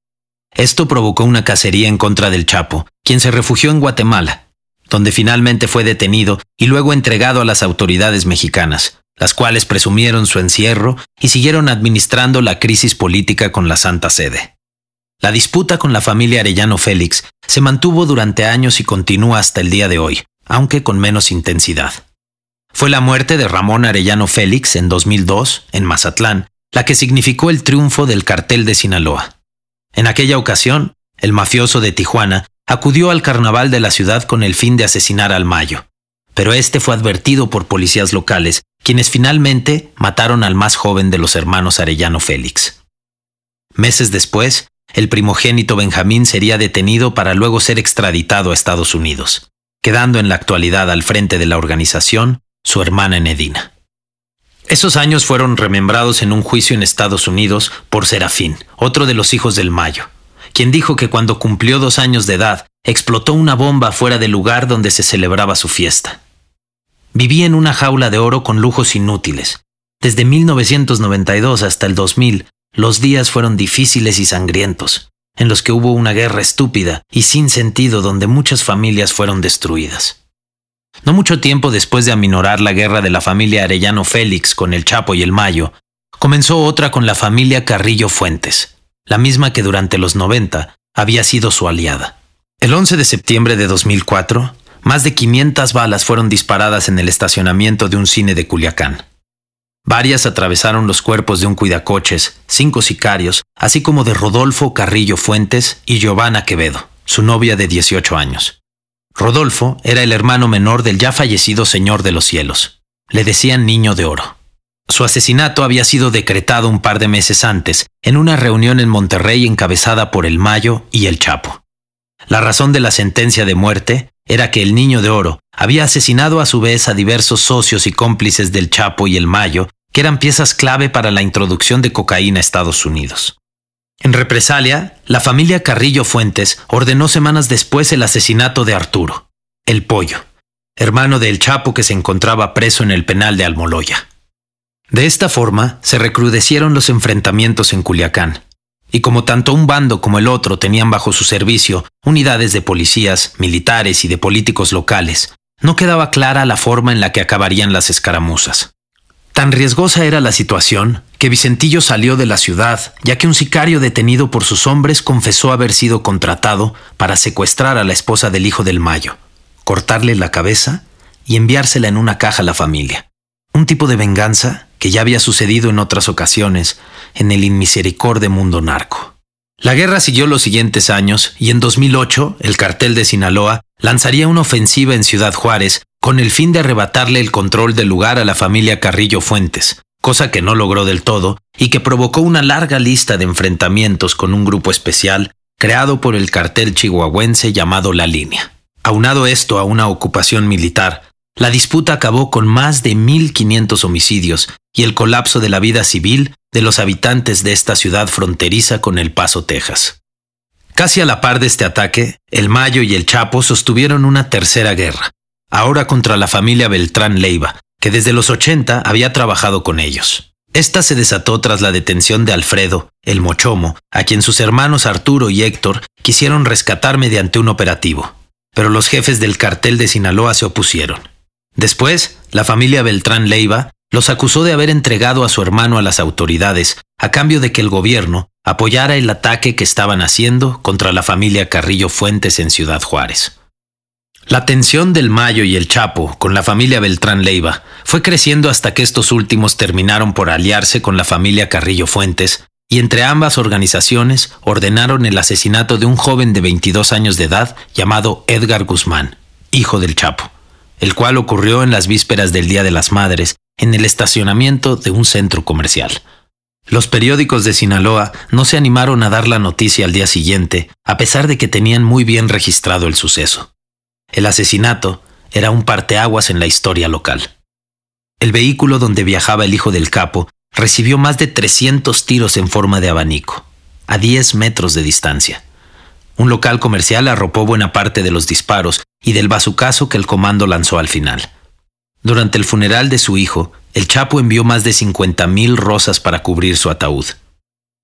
Esto provocó una cacería en contra del Chapo, quien se refugió en Guatemala, donde finalmente fue detenido y luego entregado a las autoridades mexicanas, las cuales presumieron su encierro y siguieron administrando la crisis política con la Santa Sede. La disputa con la familia Arellano Félix se mantuvo durante años y continúa hasta el día de hoy, aunque con menos intensidad. Fue la muerte de Ramón Arellano Félix en 2002, en Mazatlán, la que significó el triunfo del cartel de Sinaloa. En aquella ocasión, el mafioso de Tijuana acudió al carnaval de la ciudad con el fin de asesinar al Mayo, pero este fue advertido por policías locales, quienes finalmente mataron al más joven de los hermanos Arellano Félix. Meses después, el primogénito Benjamín sería detenido para luego ser extraditado a Estados Unidos, quedando en la actualidad al frente de la organización su hermana Enedina. Esos años fueron remembrados en un juicio en Estados Unidos por Serafín, otro de los hijos del Mayo, quien dijo que cuando cumplió 2 años de edad, explotó una bomba fuera del lugar donde se celebraba su fiesta. Vivía en una jaula de oro con lujos inútiles. Desde 1992 hasta el 2000, los días fueron difíciles y sangrientos, en los que hubo una guerra estúpida y sin sentido donde muchas familias fueron destruidas. No mucho tiempo después de aminorar la guerra de la familia Arellano Félix con el Chapo y el Mayo, comenzó otra con la familia Carrillo Fuentes, la misma que durante los 90 había sido su aliada. El 11 de septiembre de 2004, más de 500 balas fueron disparadas en el estacionamiento de un cine de Culiacán. Varias atravesaron los cuerpos de un cuidacoches, 5 sicarios, así como de Rodolfo Carrillo Fuentes y Giovanna Quevedo, su novia de 18 años. Rodolfo era el hermano menor del ya fallecido Señor de los Cielos. Le decían Niño de Oro. Su asesinato había sido decretado un par de meses antes, en una reunión en Monterrey encabezada por el Mayo y el Chapo. La razón de la sentencia de muerte era que el Niño de Oro había asesinado a su vez a diversos socios y cómplices del Chapo y el Mayo, que eran piezas clave para la introducción de cocaína a Estados Unidos. En represalia, la familia Carrillo Fuentes ordenó semanas después el asesinato de Arturo, el Pollo, hermano del Chapo que se encontraba preso en el penal de Almoloya. De esta forma, se recrudecieron los enfrentamientos en Culiacán, y como tanto un bando como el otro tenían bajo su servicio unidades de policías, militares y de políticos locales, no quedaba clara la forma en la que acabarían las escaramuzas. Tan riesgosa era la situación que Vicentillo salió de la ciudad, ya que un sicario detenido por sus hombres confesó haber sido contratado para secuestrar a la esposa del hijo del Mayo, cortarle la cabeza y enviársela en una caja a la familia. Un tipo de venganza que ya había sucedido en otras ocasiones en el inmisericorde mundo narco. La guerra siguió los siguientes años y en 2008 el cartel de Sinaloa lanzaría una ofensiva en Ciudad Juárez con el fin de arrebatarle el control del lugar a la familia Carrillo Fuentes, cosa que no logró del todo y que provocó una larga lista de enfrentamientos con un grupo especial creado por el cartel chihuahuense llamado La Línea. Aunado esto a una ocupación militar, la disputa acabó con más de 1.500 homicidios y el colapso de la vida civil de los habitantes de esta ciudad fronteriza con El Paso, Texas. Casi a la par de este ataque, el Mayo y el Chapo sostuvieron una tercera guerra, ahora contra la familia Beltrán Leyva, que desde los 80 había trabajado con ellos. Esta se desató tras la detención de Alfredo, el Mochomo, a quien sus hermanos Arturo y Héctor quisieron rescatar mediante un operativo, pero los jefes del cartel de Sinaloa se opusieron. Después, la familia Beltrán Leyva los acusó de haber entregado a su hermano a las autoridades a cambio de que el gobierno apoyara el ataque que estaban haciendo contra la familia Carrillo Fuentes en Ciudad Juárez. La tensión del Mayo y el Chapo con la familia Beltrán Leyva fue creciendo hasta que estos últimos terminaron por aliarse con la familia Carrillo Fuentes, y entre ambas organizaciones ordenaron el asesinato de un joven de 22 años de edad llamado Edgar Guzmán, hijo del Chapo, el cual ocurrió en las vísperas del Día de las Madres, en el estacionamiento de un centro comercial. Los periódicos de Sinaloa no se animaron a dar la noticia al día siguiente, a pesar de que tenían muy bien registrado el suceso. El asesinato era un parteaguas en la historia local. El vehículo donde viajaba el hijo del capo recibió más de 300 tiros en forma de abanico, a 10 metros de distancia. Un local comercial arropó buena parte de los disparos y del bazucazo que el comando lanzó al final. Durante el funeral de su hijo, el Chapo envió más de 50,000 rosas para cubrir su ataúd.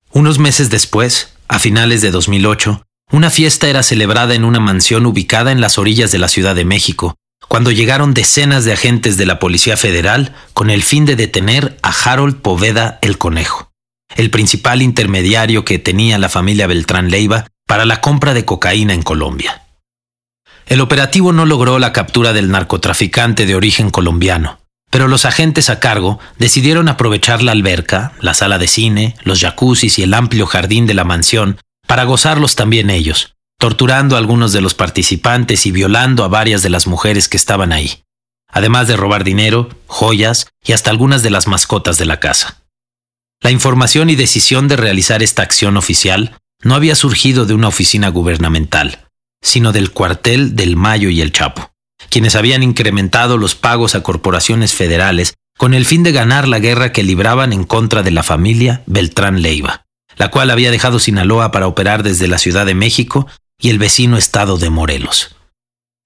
Unos meses después, a finales de 2008, una fiesta era celebrada en una mansión ubicada en las orillas de la Ciudad de México, cuando llegaron decenas de agentes de la Policía Federal con el fin de detener a Harold Poveda el Conejo, el principal intermediario que tenía la familia Beltrán Leyva para la compra de cocaína en Colombia. El operativo no logró la captura del narcotraficante de origen colombiano, pero los agentes a cargo decidieron aprovechar la alberca, la sala de cine, los jacuzzis y el amplio jardín de la mansión para gozarlos también ellos, torturando a algunos de los participantes y violando a varias de las mujeres que estaban ahí, además de robar dinero, joyas y hasta algunas de las mascotas de la casa. La información y decisión de realizar esta acción oficial no había surgido de una oficina gubernamental, sino del cuartel del Mayo y el Chapo, quienes habían incrementado los pagos a corporaciones federales con el fin de ganar la guerra que libraban en contra de la familia Beltrán Leyva, la cual había dejado Sinaloa para operar desde la Ciudad de México y el vecino estado de Morelos.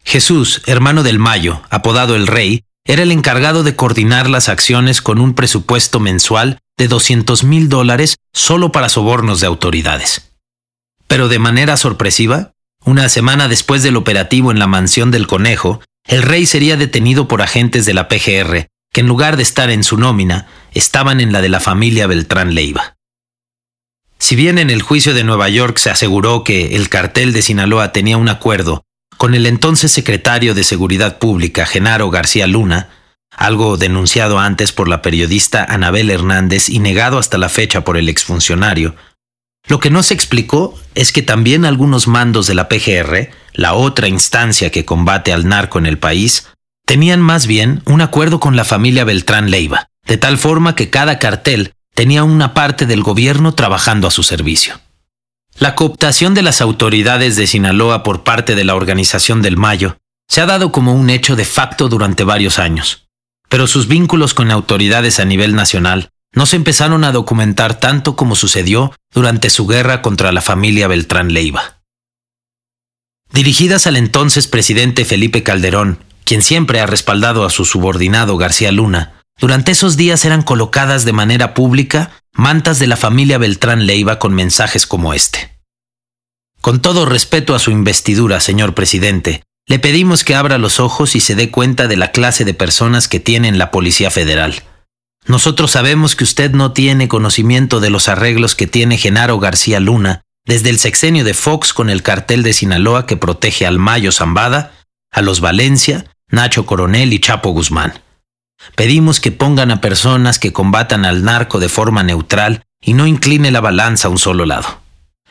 Jesús, hermano del Mayo, apodado El Rey, era el encargado de coordinar las acciones con un presupuesto mensual de $200,000 solo para sobornos de autoridades. Pero de manera sorpresiva, una semana después del operativo en la mansión del Conejo, El Rey sería detenido por agentes de la PGR, que en lugar de estar en su nómina, estaban en la de la familia Beltrán Leyva. Si bien en el juicio de Nueva York se aseguró que el cartel de Sinaloa tenía un acuerdo con el entonces secretario de Seguridad Pública, Genaro García Luna, algo denunciado antes por la periodista Anabel Hernández y negado hasta la fecha por el exfuncionario, lo que no se explicó es que también algunos mandos de la PGR, la otra instancia que combate al narco en el país, tenían más bien un acuerdo con la familia Beltrán Leyva, de tal forma que cada cartel tenía una parte del gobierno trabajando a su servicio. La cooptación de las autoridades de Sinaloa por parte de la Organización del Mayo se ha dado como un hecho de facto durante varios años, pero sus vínculos con autoridades a nivel nacional no se empezaron a documentar tanto como sucedió durante su guerra contra la familia Beltrán Leyva. Dirigidas al entonces presidente Felipe Calderón, quien siempre ha respaldado a su subordinado García Luna, durante esos días eran colocadas de manera pública mantas de la familia Beltrán Leyva con mensajes como este. Con todo respeto a su investidura, señor presidente, le pedimos que abra los ojos y se dé cuenta de la clase de personas que tiene la Policía Federal. Nosotros sabemos que usted no tiene conocimiento de los arreglos que tiene Genaro García Luna desde el sexenio de Fox con el cartel de Sinaloa que protege al Mayo Zambada, a los Valencia, Nacho Coronel y Chapo Guzmán. Pedimos que pongan a personas que combatan al narco de forma neutral y no incline la balanza a un solo lado.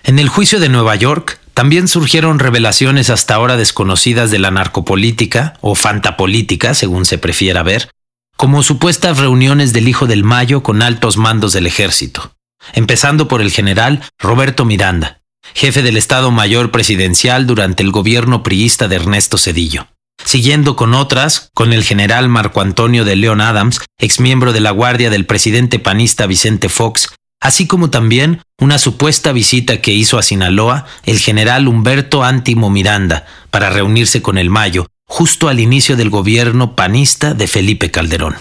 En el juicio de Nueva York también surgieron revelaciones hasta ahora desconocidas de la narcopolítica o fantapolítica, según se prefiera ver, como supuestas reuniones del hijo del Mayo con altos mandos del ejército, empezando por el general Roberto Miranda, jefe del Estado Mayor Presidencial durante el gobierno priista de Ernesto Zedillo, siguiendo con otras, con el general Marco Antonio de León Adams, exmiembro de la guardia del presidente panista Vicente Fox, así como también una supuesta visita que hizo a Sinaloa el general Humberto Antimo Miranda para reunirse con el Mayo, justo al inicio del gobierno panista de Felipe Calderón.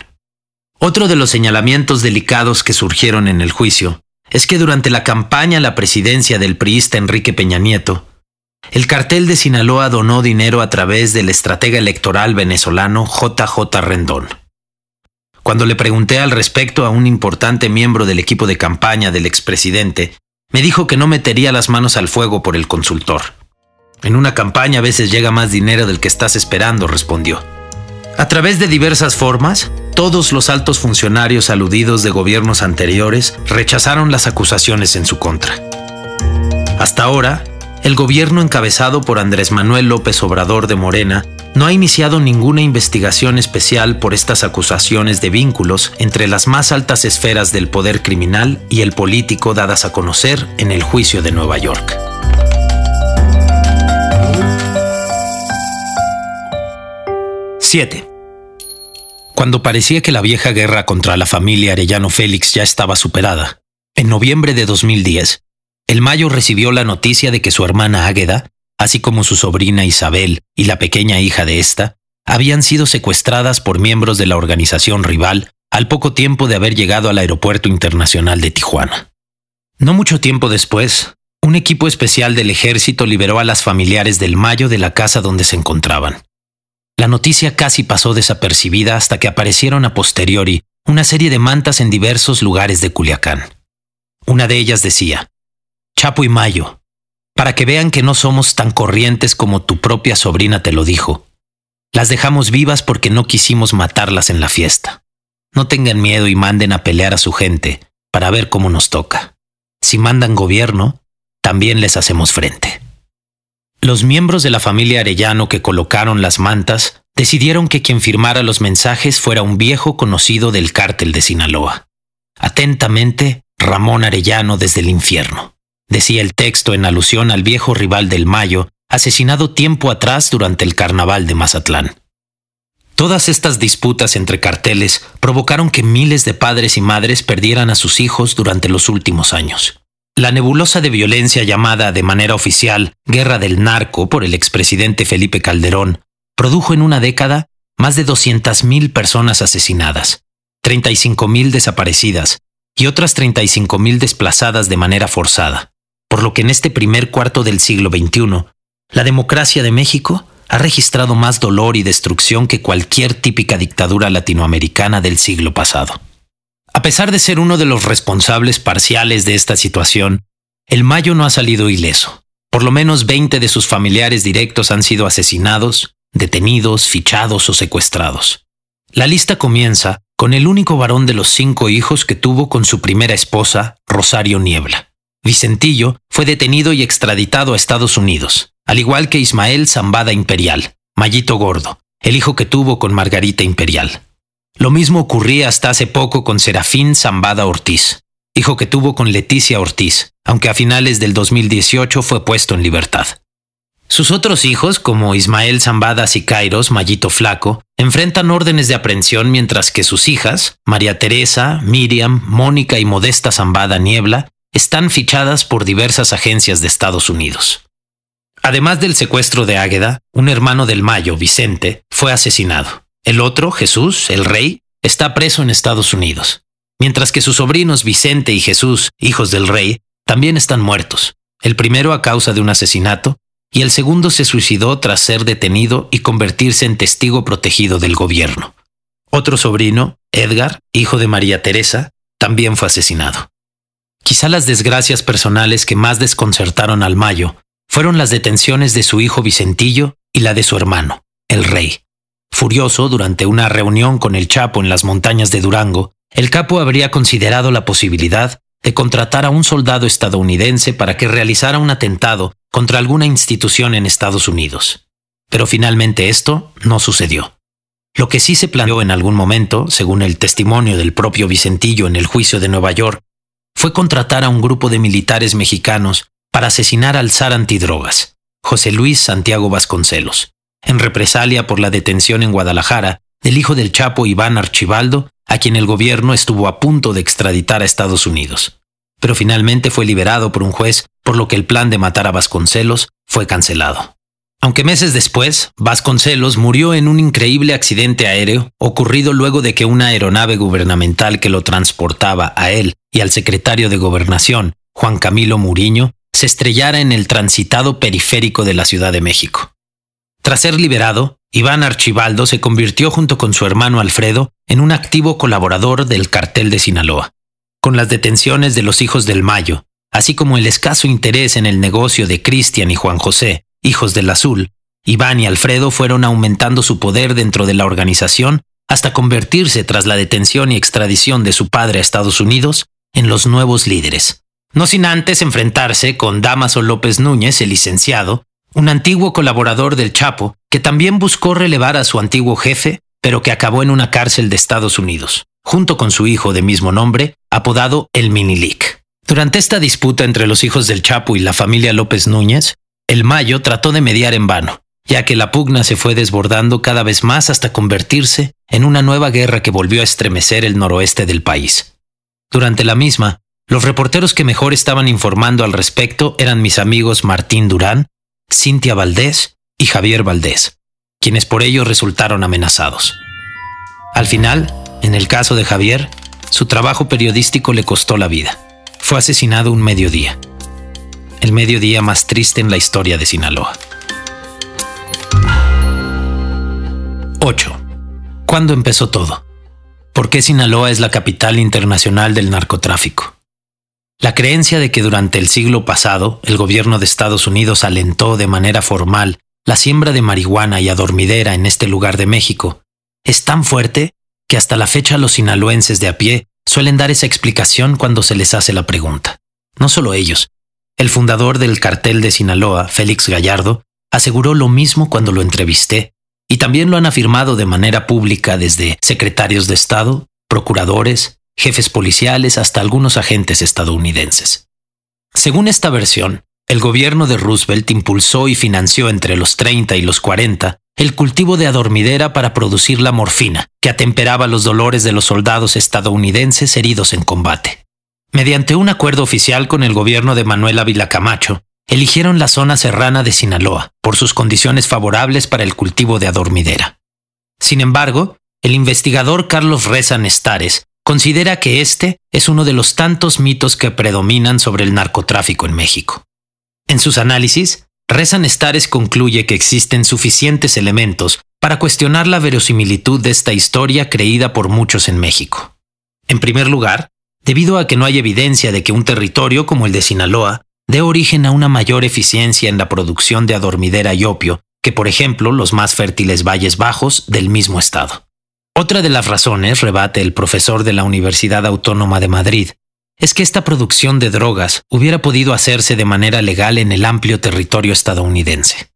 Otro de los señalamientos delicados que surgieron en el juicio es que durante la campaña a la presidencia del priista Enrique Peña Nieto, el cartel de Sinaloa donó dinero a través del estratega electoral venezolano JJ Rendón. Cuando le pregunté al respecto a un importante miembro del equipo de campaña del expresidente, me dijo que no metería las manos al fuego por el consultor. En una campaña a veces llega más dinero del que estás esperando, respondió. A través de diversas formas, todos los altos funcionarios aludidos de gobiernos anteriores rechazaron las acusaciones en su contra. Hasta ahora, el gobierno encabezado por Andrés Manuel López Obrador de Morena no ha iniciado ninguna investigación especial por estas acusaciones de vínculos entre las más altas esferas del poder criminal y el político dadas a conocer en el juicio de Nueva York. Cuando parecía que la vieja guerra contra la familia Arellano Félix ya estaba superada, en noviembre de 2010, el Mayo recibió la noticia de que su hermana Águeda, así como su sobrina Isabel y la pequeña hija de esta, habían sido secuestradas por miembros de la organización rival al poco tiempo de haber llegado al Aeropuerto Internacional de Tijuana. No mucho tiempo después, un equipo especial del ejército liberó a las familiares del Mayo de la casa donde se encontraban. La noticia casi pasó desapercibida hasta que aparecieron a posteriori una serie de mantas en diversos lugares de Culiacán. Una de ellas decía: Chapo y Mayo, para que vean que no somos tan corrientes como tu propia sobrina te lo dijo. Las dejamos vivas porque no quisimos matarlas en la fiesta. No tengan miedo y manden a pelear a su gente para ver cómo nos toca. Si mandan gobierno, también les hacemos frente. Los miembros de la familia Arellano que colocaron las mantas decidieron que quien firmara los mensajes fuera un viejo conocido del cártel de Sinaloa. Atentamente, Ramón Arellano desde el infierno, decía el texto en alusión al viejo rival del Mayo, asesinado tiempo atrás durante el carnaval de Mazatlán. Todas estas disputas entre carteles provocaron que miles de padres y madres perdieran a sus hijos durante los últimos años. La nebulosa de violencia llamada de manera oficial Guerra del Narco por el expresidente Felipe Calderón produjo en una década más de 200,000 personas asesinadas, 35,000 desaparecidas y otras 35,000 desplazadas de manera forzada, por lo que en este primer cuarto del siglo XXI, la democracia de México ha registrado más dolor y destrucción que cualquier típica dictadura latinoamericana del siglo pasado. A pesar de ser uno de los responsables parciales de esta situación, el Mayo no ha salido ileso. Por lo menos 20 de sus familiares directos han sido asesinados, detenidos, fichados o secuestrados. La lista comienza con el único varón de los 5 hijos que tuvo con su primera esposa, Rosario Niebla. Vicentillo fue detenido y extraditado a Estados Unidos, al igual que Ismael Zambada Imperial, Mayito Gordo, el hijo que tuvo con Margarita Imperial. Lo mismo ocurría hasta hace poco con Serafín Zambada Ortiz, hijo que tuvo con Leticia Ortiz, aunque a finales del 2018 fue puesto en libertad. Sus otros hijos, como Ismael Zambada Sicairos, Mallito Flaco, enfrentan órdenes de aprehensión, mientras que sus hijas, María Teresa, Miriam, Mónica y Modesta Zambada Niebla, están fichadas por diversas agencias de Estados Unidos. Además del secuestro de Águeda, un hermano del Mayo, Vicente, fue asesinado. El otro, Jesús, el rey, está preso en Estados Unidos, mientras que sus sobrinos Vicente y Jesús, hijos del rey, también están muertos. El primero a causa de un asesinato y el segundo se suicidó tras ser detenido y convertirse en testigo protegido del gobierno. Otro sobrino, Edgar, hijo de María Teresa, también fue asesinado. Quizá las desgracias personales que más desconcertaron al Mayo fueron las detenciones de su hijo Vicentillo y la de su hermano, el rey. Furioso durante una reunión con el Chapo en las montañas de Durango, el capo habría considerado la posibilidad de contratar a un soldado estadounidense para que realizara un atentado contra alguna institución en Estados Unidos. Pero finalmente esto no sucedió. Lo que sí se planteó en algún momento, según el testimonio del propio Vicentillo en el juicio de Nueva York, fue contratar a un grupo de militares mexicanos para asesinar al zar antidrogas, José Luis Santiago Vasconcelos, en represalia por la detención en Guadalajara del hijo del Chapo Iván Archibaldo, a quien el gobierno estuvo a punto de extraditar a Estados Unidos. Pero finalmente fue liberado por un juez, por lo que el plan de matar a Vasconcelos fue cancelado. Aunque meses después, Vasconcelos murió en un increíble accidente aéreo ocurrido luego de que una aeronave gubernamental que lo transportaba a él y al secretario de Gobernación, Juan Camilo Muriño, se estrellara en el transitado periférico de la Ciudad de México. Tras ser liberado, Iván Archibaldo se convirtió junto con su hermano Alfredo en un activo colaborador del cartel de Sinaloa. Con las detenciones de los hijos del Mayo, así como el escaso interés en el negocio de Cristian y Juan José, Hijos del Azul, Iván y Alfredo fueron aumentando su poder dentro de la organización hasta convertirse, tras la detención y extradición de su padre a Estados Unidos, en los nuevos líderes. No sin antes enfrentarse con Dámaso López Núñez, el licenciado, un antiguo colaborador del Chapo, que también buscó relevar a su antiguo jefe, pero que acabó en una cárcel de Estados Unidos, junto con su hijo de mismo nombre, apodado el Minilic. Durante esta disputa entre los hijos del Chapo y la familia López Núñez, el Mayo trató de mediar en vano, ya que la pugna se fue desbordando cada vez más hasta convertirse en una nueva guerra que volvió a estremecer el noroeste del país. Durante la misma, los reporteros que mejor estaban informando al respecto eran mis amigos Martín Durán, Cintia Valdés y Javier Valdés, quienes por ello resultaron amenazados. Al final, en el caso de Javier, su trabajo periodístico le costó la vida. Fue asesinado un mediodía. El mediodía más triste en la historia de Sinaloa. 8. ¿Cuándo empezó todo? ¿Por qué Sinaloa es la capital internacional del narcotráfico? La creencia de que durante el siglo pasado el gobierno de Estados Unidos alentó de manera formal la siembra de marihuana y adormidera en este lugar de México es tan fuerte que hasta la fecha los sinaloenses de a pie suelen dar esa explicación cuando se les hace la pregunta. No solo ellos. El fundador del cartel de Sinaloa, Félix Gallardo, aseguró lo mismo cuando lo entrevisté, y también lo han afirmado de manera pública desde secretarios de Estado, procuradores, jefes policiales hasta algunos agentes estadounidenses. Según esta versión, el gobierno de Roosevelt impulsó y financió entre los 30 y los 40 el cultivo de adormidera para producir la morfina, que atemperaba los dolores de los soldados estadounidenses heridos en combate. Mediante un acuerdo oficial con el gobierno de Manuel Ávila Camacho, eligieron la zona serrana de Sinaloa por sus condiciones favorables para el cultivo de adormidera. Sin embargo, el investigador Carlos Reza Nestares considera que este es uno de los tantos mitos que predominan sobre el narcotráfico en México. En sus análisis, Reza Nestares concluye que existen suficientes elementos para cuestionar la verosimilitud de esta historia creída por muchos en México. En primer lugar, debido a que no hay evidencia de que un territorio como el de Sinaloa dé origen a una mayor eficiencia en la producción de adormidera y opio que, por ejemplo, los más fértiles valles bajos del mismo estado. Otra de las razones, rebate el profesor de la Universidad Autónoma de Madrid, es que esta producción de drogas hubiera podido hacerse de manera legal en el amplio territorio estadounidense.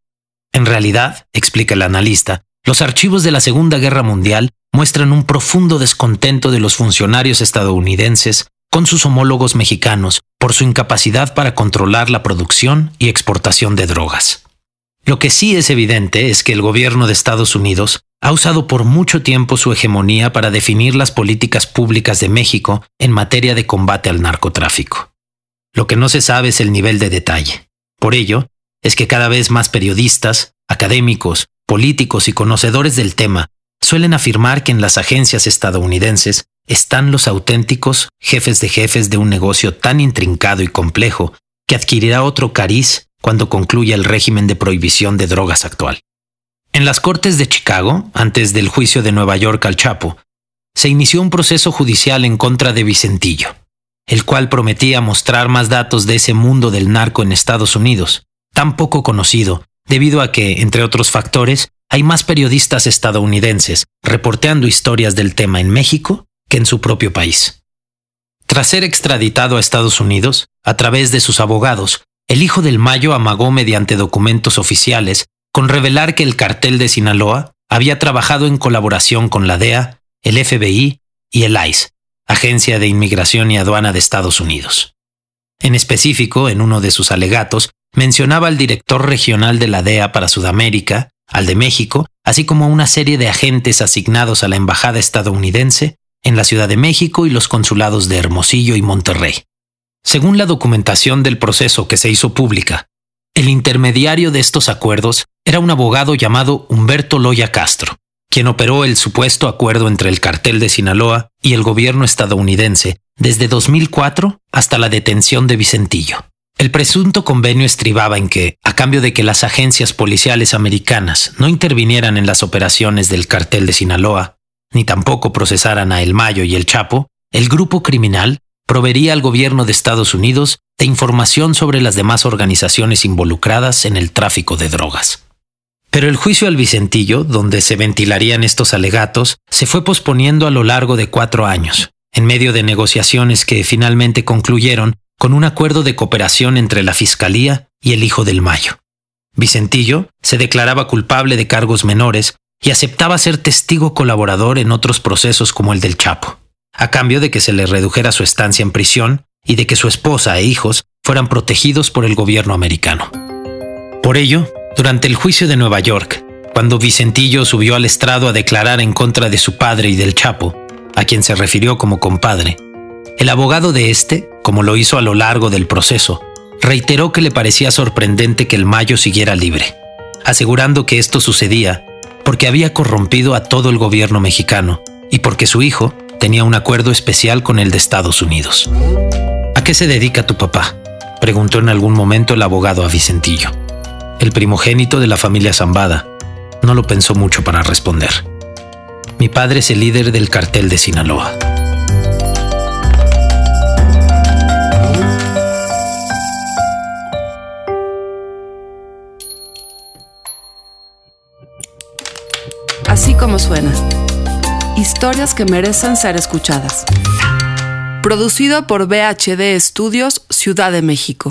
En realidad, explica el analista, los archivos de la Segunda Guerra Mundial muestran un profundo descontento de los funcionarios estadounidenses con sus homólogos mexicanos por su incapacidad para controlar la producción y exportación de drogas. Lo que sí es evidente es que el gobierno de Estados Unidos ha usado por mucho tiempo su hegemonía para definir las políticas públicas de México en materia de combate al narcotráfico. Lo que no se sabe es el nivel de detalle. Por ello, es que cada vez más periodistas, académicos, políticos y conocedores del tema suelen afirmar que en las agencias estadounidenses están los auténticos jefes de un negocio tan intrincado y complejo que adquirirá otro cariz cuando concluya el régimen de prohibición de drogas actual. En las Cortes de Chicago, antes del juicio de Nueva York al Chapo, se inició un proceso judicial en contra de Vicentillo, el cual prometía mostrar más datos de ese mundo del narco en Estados Unidos, tan poco conocido, debido a que, entre otros factores, hay más periodistas estadounidenses reporteando historias del tema en México que en su propio país. Tras ser extraditado a Estados Unidos, a través de sus abogados, el hijo del Mayo amagó mediante documentos oficiales con revelar que el cartel de Sinaloa había trabajado en colaboración con la DEA, el FBI y el ICE, Agencia de Inmigración y Aduana de Estados Unidos. En específico, en uno de sus alegatos, mencionaba al director regional de la DEA para Sudamérica, al de México, así como a una serie de agentes asignados a la Embajada estadounidense en la Ciudad de México y los consulados de Hermosillo y Monterrey. Según la documentación del proceso que se hizo pública, el intermediario de estos acuerdos era un abogado llamado Humberto Loya Castro, quien operó el supuesto acuerdo entre el cartel de Sinaloa y el gobierno estadounidense desde 2004 hasta la detención de Vicentillo. El presunto convenio estribaba en que, a cambio de que las agencias policiales americanas no intervinieran en las operaciones del cartel de Sinaloa, ni tampoco procesaran a El Mayo y El Chapo, el grupo criminal proveería al gobierno de Estados Unidos de información sobre las demás organizaciones involucradas en el tráfico de drogas. Pero el juicio al Vicentillo, donde se ventilarían estos alegatos, se fue posponiendo a lo largo de 4 años, en medio de negociaciones que finalmente concluyeron con un acuerdo de cooperación entre la Fiscalía y el Hijo del Mayo. Vicentillo se declaraba culpable de cargos menores y aceptaba ser testigo colaborador en otros procesos como el del Chapo, a cambio de que se le redujera su estancia en prisión y de que su esposa e hijos fueran protegidos por el gobierno americano. Por ello, durante el juicio de Nueva York, cuando Vicentillo subió al estrado a declarar en contra de su padre y del Chapo, a quien se refirió como compadre, el abogado de este, como lo hizo a lo largo del proceso, reiteró que le parecía sorprendente que el Mayo siguiera libre, asegurando que esto sucedía porque había corrompido a todo el gobierno mexicano y porque su hijo tenía un acuerdo especial con el de Estados Unidos. ¿A qué se dedica tu papá?, preguntó en algún momento el abogado a Vicentillo. El primogénito de la familia Zambada no lo pensó mucho para responder. Mi padre es el líder del cartel de Sinaloa. Así como suena. Historias que merecen ser escuchadas. Producido por VHD Estudios, Ciudad de México.